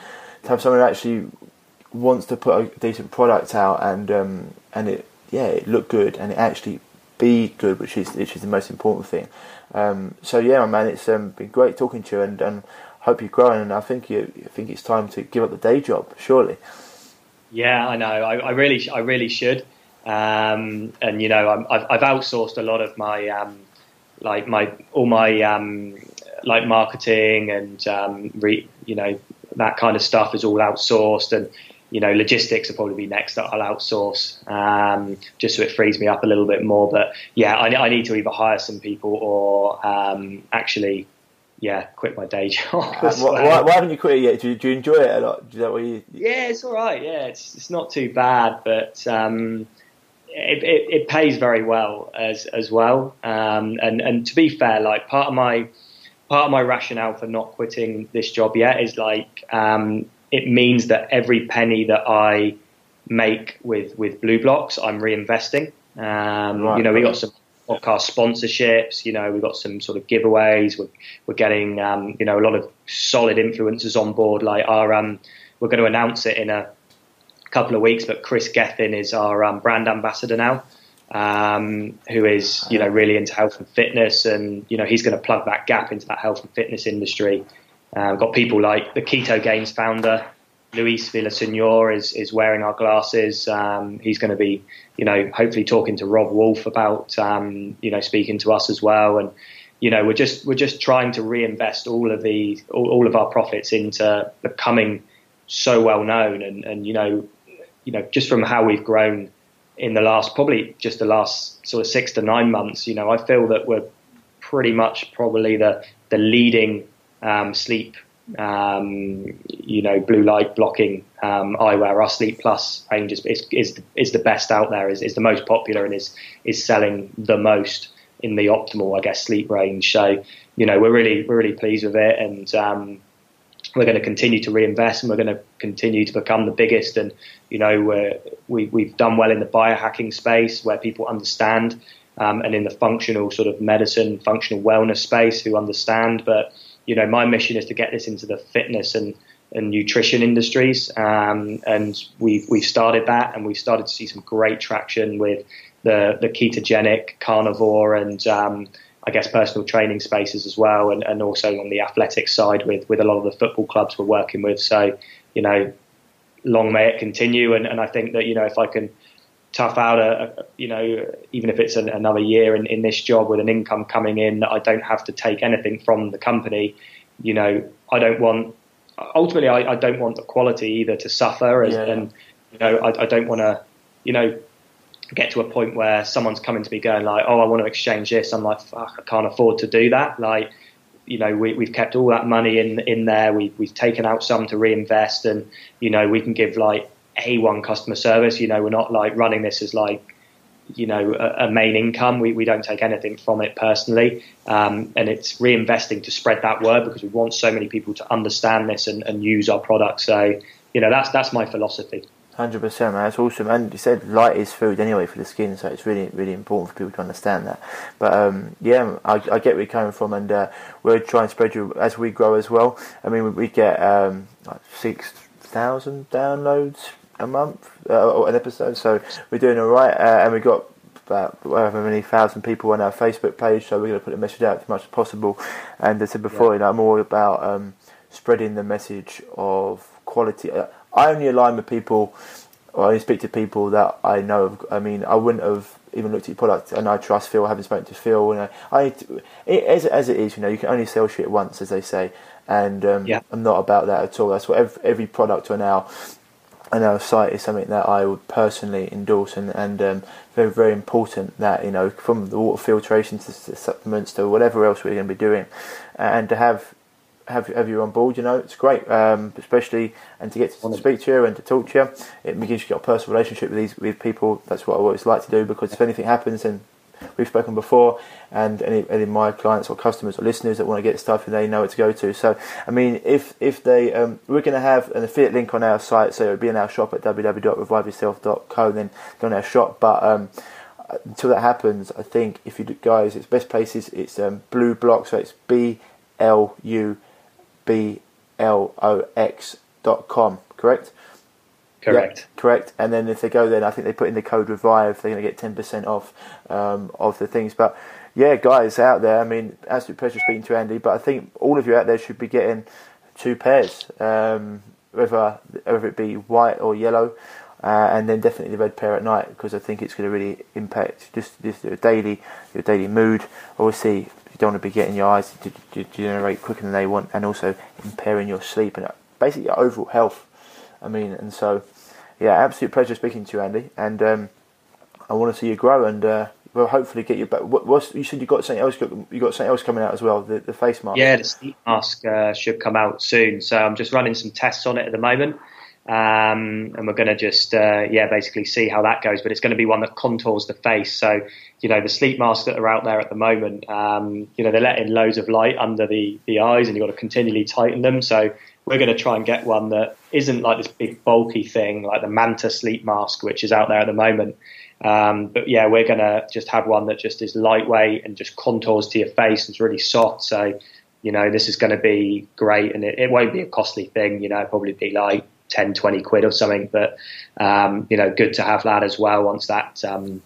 to have someone who actually wants to put a decent product out and um, and it yeah it look good and it actually be good, which is which is the most important thing. Um, so yeah, my man, it's um, been great talking to you, and. and hope you're growing, and I think you. I think it's time to give up the day job, surely. Yeah, I know. I, I really, I really should. Um, and you know, I'm, I've, I've outsourced a lot of my, um, like my all my um, like marketing and um, re, you know, that kind of stuff is all outsourced, and you know, logistics will probably be next that I'll outsource, um, just so it frees me up a little bit more. But yeah, I, I need to either hire some people or um, actually. Yeah, quit my day job. Why, why haven't you quit it yet? Do you, do you enjoy it a lot? Do you know what you, yeah, it's all right. Yeah, it's it's not too bad, but um, it, it it pays very well as as well. Um, and and to be fair, like part of my part of my rationale for not quitting this job yet is like um, it means that every penny that I make with with BLUblox, I'm reinvesting. Um, right, you know, right. We got some. Podcast sponsorships, you know, we've got some sort of giveaways. We're, we're getting, um, you know, a lot of solid influencers on board. Like our, um, we're going to announce it in a couple of weeks, but Chris Gethin is our um, brand ambassador now, um, who is, you know, really into health and fitness, and you know, he's going to plug that gap into that health and fitness industry. Uh, we've got people like the Keto Games founder. Luis Villasenor is, is wearing our glasses. Um, he's going to be, you know, hopefully talking to Rob Wolf about, um, you know, speaking to us as well. And, you know, we're just we're just trying to reinvest all of the all, all of our profits into becoming so well known. And, and, you know, you know, just from how we've grown in the last probably just the last sort of six to nine months, you know, I feel that we're pretty much probably the the leading um, sleep um you know blue light blocking um eyewear. Our Sleep Plus range is is, is, the, is the best out there, is, is the most popular, and is is selling the most in the optimal, I guess, sleep range. So, you know, we're really we're really pleased with it, and um we're going to continue to reinvest, and we're going to continue to become the biggest. And, you know, we're, we we've done well in the biohacking space where people understand, um and in the functional sort of medicine, functional wellness space, who understand. But you know, my mission is to get this into the fitness and, and nutrition industries, um, and we've we've started that, and we've started to see some great traction with the the ketogenic, carnivore, and um, I guess personal training spaces as well, and, and also on the athletic side with with a lot of the football clubs we're working with. So, you know, long may it continue, and, and I think that, you know, if I can tough out a, a you know, even if it's an, another year in, in this job with an income coming in that I don't have to take anything from the company, you know, I don't want ultimately I, I don't want the quality either to suffer, and, yeah. and you know, I, I don't want to, you know, get to a point where someone's coming to me going like, oh, I want to exchange this. I'm like, fuck, I can't afford to do that. Like, you know, we, we've kept all that money in in there. We, we've taken out some to reinvest, and you know, we can give like A one customer service. You know, we're not like running this as like, you know, a, a main income. We, we don't take anything from it personally, um, and it's reinvesting to spread that word because we want so many people to understand this and, and use our product. So, you know, that's that's my philosophy. one hundred percent, man, that's awesome. And you said light is food anyway for the skin, so it's really, really important for people to understand that. But um, yeah, I, I get where you're coming from, and uh, we'll try and spread you as we grow as well. I mean, we, we get um, like six thousand downloads a month, uh, or an episode, so we're doing all right, uh, and we've got about however many thousand people on our Facebook page, so we're going to put a message out as much as possible. And as I said before, yeah. you know, I'm all about um, spreading the message of quality. I only align with people, or I only speak to people that I know of. I mean, I wouldn't have even looked at your product, and I trust Phil, I haven't spoken to Phil, and I, I it, as, as it is, you know, you can only sell shit once, as they say, and um, yeah. I'm not about that at all. That's what every, every product on our And our site is something that I would personally endorse, and, and um, very, very important that, you know, from the water filtration to the supplements to whatever else we're going to be doing, and to have have, have you on board, you know, it's great, um, especially, and to get to speak to you and to talk to you, it begins to get a personal relationship with these with people. That's what I always like to do, because if anything happens, and we've spoken before, and any, any of my clients or customers or listeners that want to get stuff, and they know where to go to. So, I mean, if if they, um, we're going to have an affiliate link on our site, so it'll be in our shop at w w w dot revive yourself dot co, and then go on our shop. But um, until that happens, I think if you do, guys, it's best places. It's um, BLUblox, so it's B L U B L O X dot com, correct? Correct. Yep, correct. And then if they go there, I think they put in the code REVIVE, they're going to get ten percent off um, of the things. But yeah, guys out there, I mean, absolute pleasure speaking to Andy, but I think all of you out there should be getting two pairs, um, whether, whether it be white or yellow, uh, and then definitely the red pair at night, because I think it's going to really impact just, just your daily your daily mood. Obviously, you don't want to be getting your eyes to, to, to degenerate quicker than they want, and also impairing your sleep and basically your overall health. I mean, and so... yeah, absolute pleasure speaking to you, Andy, and um, I want to see you grow, and uh, we'll hopefully get you back. What, what's, you said you got something else. You got something else coming out as well. The, the face mask. Yeah, the sleep mask uh, should come out soon. So I'm just running some tests on it at the moment, um, and we're going to just uh, yeah, basically see how that goes. But it's going to be one that contours the face. So, you know, the sleep masks that are out there at the moment, um, you know, they're letting loads of light under the the eyes, and you've got to continually tighten them. So we're going to try and get one that isn't like this big bulky thing like the Manta sleep mask, which is out there at the moment. Um, but yeah, we're going to just have one that just is lightweight and just contours to your face. It's really soft. So, you know, this is going to be great, and it, it won't be a costly thing. You know, it'll probably be like ten, twenty quid or something, but, um, you know, good to have that as well once that, um,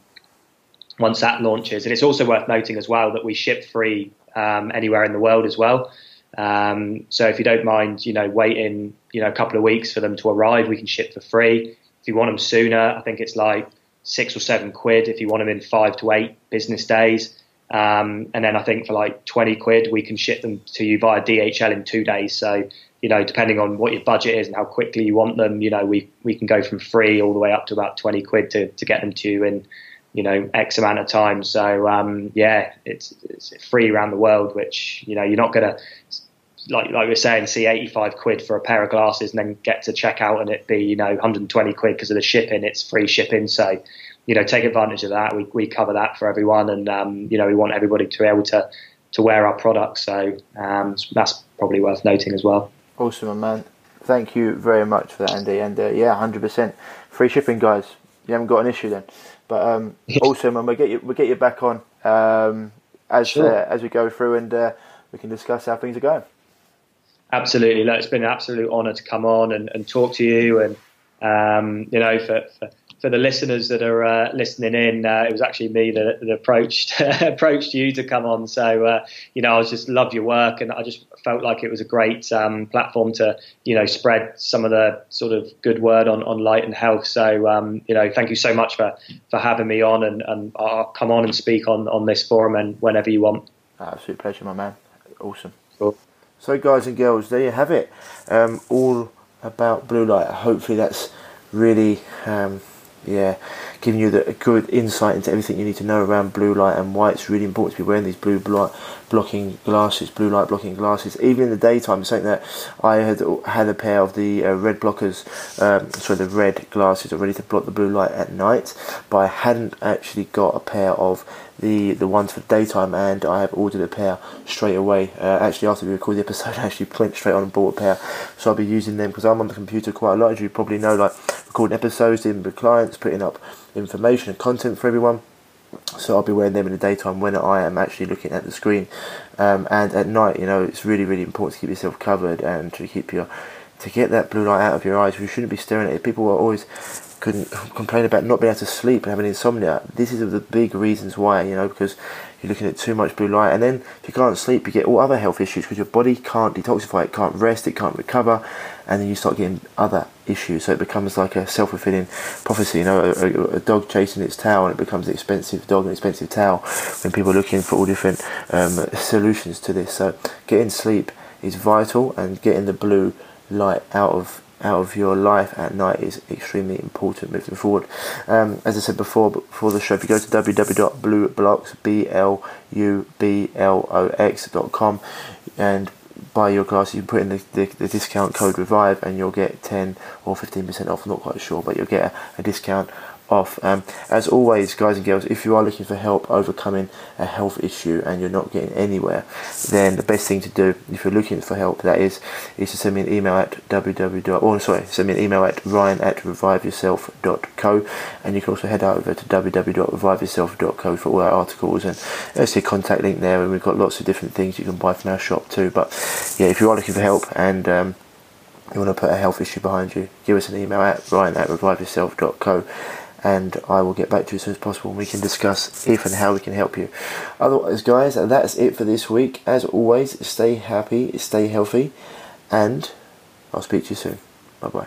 once that launches. And it's also worth noting as well that we ship free um, anywhere in the world as well. Um, so if you don't mind, you know, waiting, you know, a couple of weeks for them to arrive, we can ship for free. If you want them sooner, I think it's like six or seven quid. If you want them in five to eight business days. Um, and then I think for like twenty quid, we can ship them to you via D H L in two days. So, you know, depending on what your budget is and how quickly you want them, you know, we, we can go from free all the way up to about twenty quid to, to get them to you in, you know, X amount of time. So, um, yeah, it's, it's free around the world, which, you know, you're not going to, like like we were saying, see eighty-five quid for a pair of glasses and then get to checkout and it be, you know, one hundred twenty quid because of the shipping. It's free shipping. So, you know, take advantage of that. We, we cover that for everyone. And, um, you know, we want everybody to be able to, to wear our products. So um, that's probably worth noting as well. Awesome, man. Thank you very much for that, Andy. And uh, yeah, one hundred percent free shipping, guys. You haven't got an issue then. But um, awesome, and we'll get you, we'll get you back on um, as sure. uh, as we go through, and uh, we can discuss how things are going. Absolutely. Look, it's been an absolute honour to come on and, and talk to you. And, um, you know, for, for, for the listeners that are uh, listening in, uh, it was actually me that, that approached approached you to come on. So, uh, you know, I just love your work, and I just felt like it was a great um, platform to, you know, spread some of the sort of good word on, on light and health. So, um, you know, thank you so much for, for having me on, and, and I'll come on and speak on, on this forum and whenever you want. Absolute pleasure, my man. Awesome. Cool. So guys and girls, there you have it, um, all about blue light. Hopefully that's really, um, yeah, giving you the, a good insight into everything you need to know around blue light and why it's really important to be wearing these blue light blocking glasses, blue light blocking glasses, even in the daytime. Something that I had had a pair of the uh, red blockers, um, sorry, the red glasses already to block the blue light at night, but I hadn't actually got a pair of the the ones for daytime, and I have ordered a pair straight away. Uh, actually, after we record the episode, I actually went straight on and bought a pair, so I'll be using them because I'm on the computer quite a lot, as you probably know, like recording episodes, dealing with clients, putting up information and content for everyone. So I'll be wearing them in the daytime when I am actually looking at the screen, um, and at night, you know, it's really, really important to keep yourself covered and to keep your to get that blue light out of your eyes. You shouldn't be staring at it. People are always couldn't complain about not being able to sleep and having insomnia. This is the big reasons why, you know, because you're looking at too much blue light, and then if you can't sleep, you get all other health issues because your body can't detoxify, it can't rest, it can't recover, and then you start getting other issues. So it becomes like a self-fulfilling prophecy, you know, a, a, a dog chasing its tail, and it becomes an expensive dog and expensive tail when people are looking for all different um, solutions to this. So getting sleep is vital, and getting the blue light out of out of your life at night is extremely important moving forward. Um, as I said before before the show, if you go to w w w dot blue blox dot com and buy your glasses, you can put in the, the, the discount code REVIVE and you'll get ten or fifteen percent off. I'm not quite sure, but you'll get a, a discount off. Um, as always, guys and girls, if you are looking for help overcoming a health issue and you're not getting anywhere, then the best thing to do, if you're looking for help, that is, is to send me an email at www. Oh, sorry, send me an email at Ryan at revive yourself dot co, and you can also head over to w w w dot revive yourself dot co for all our articles, and there's a contact link there, and we've got lots of different things you can buy from our shop too. But yeah, if you are looking for help and um, you want to put a health issue behind you, give us an email at Ryan at revive yourself dot co. And I will get back to you as soon as possible, and we can discuss if and how we can help you. Otherwise, guys, that's it for this week. As always, stay happy, stay healthy, and I'll speak to you soon. Bye-bye.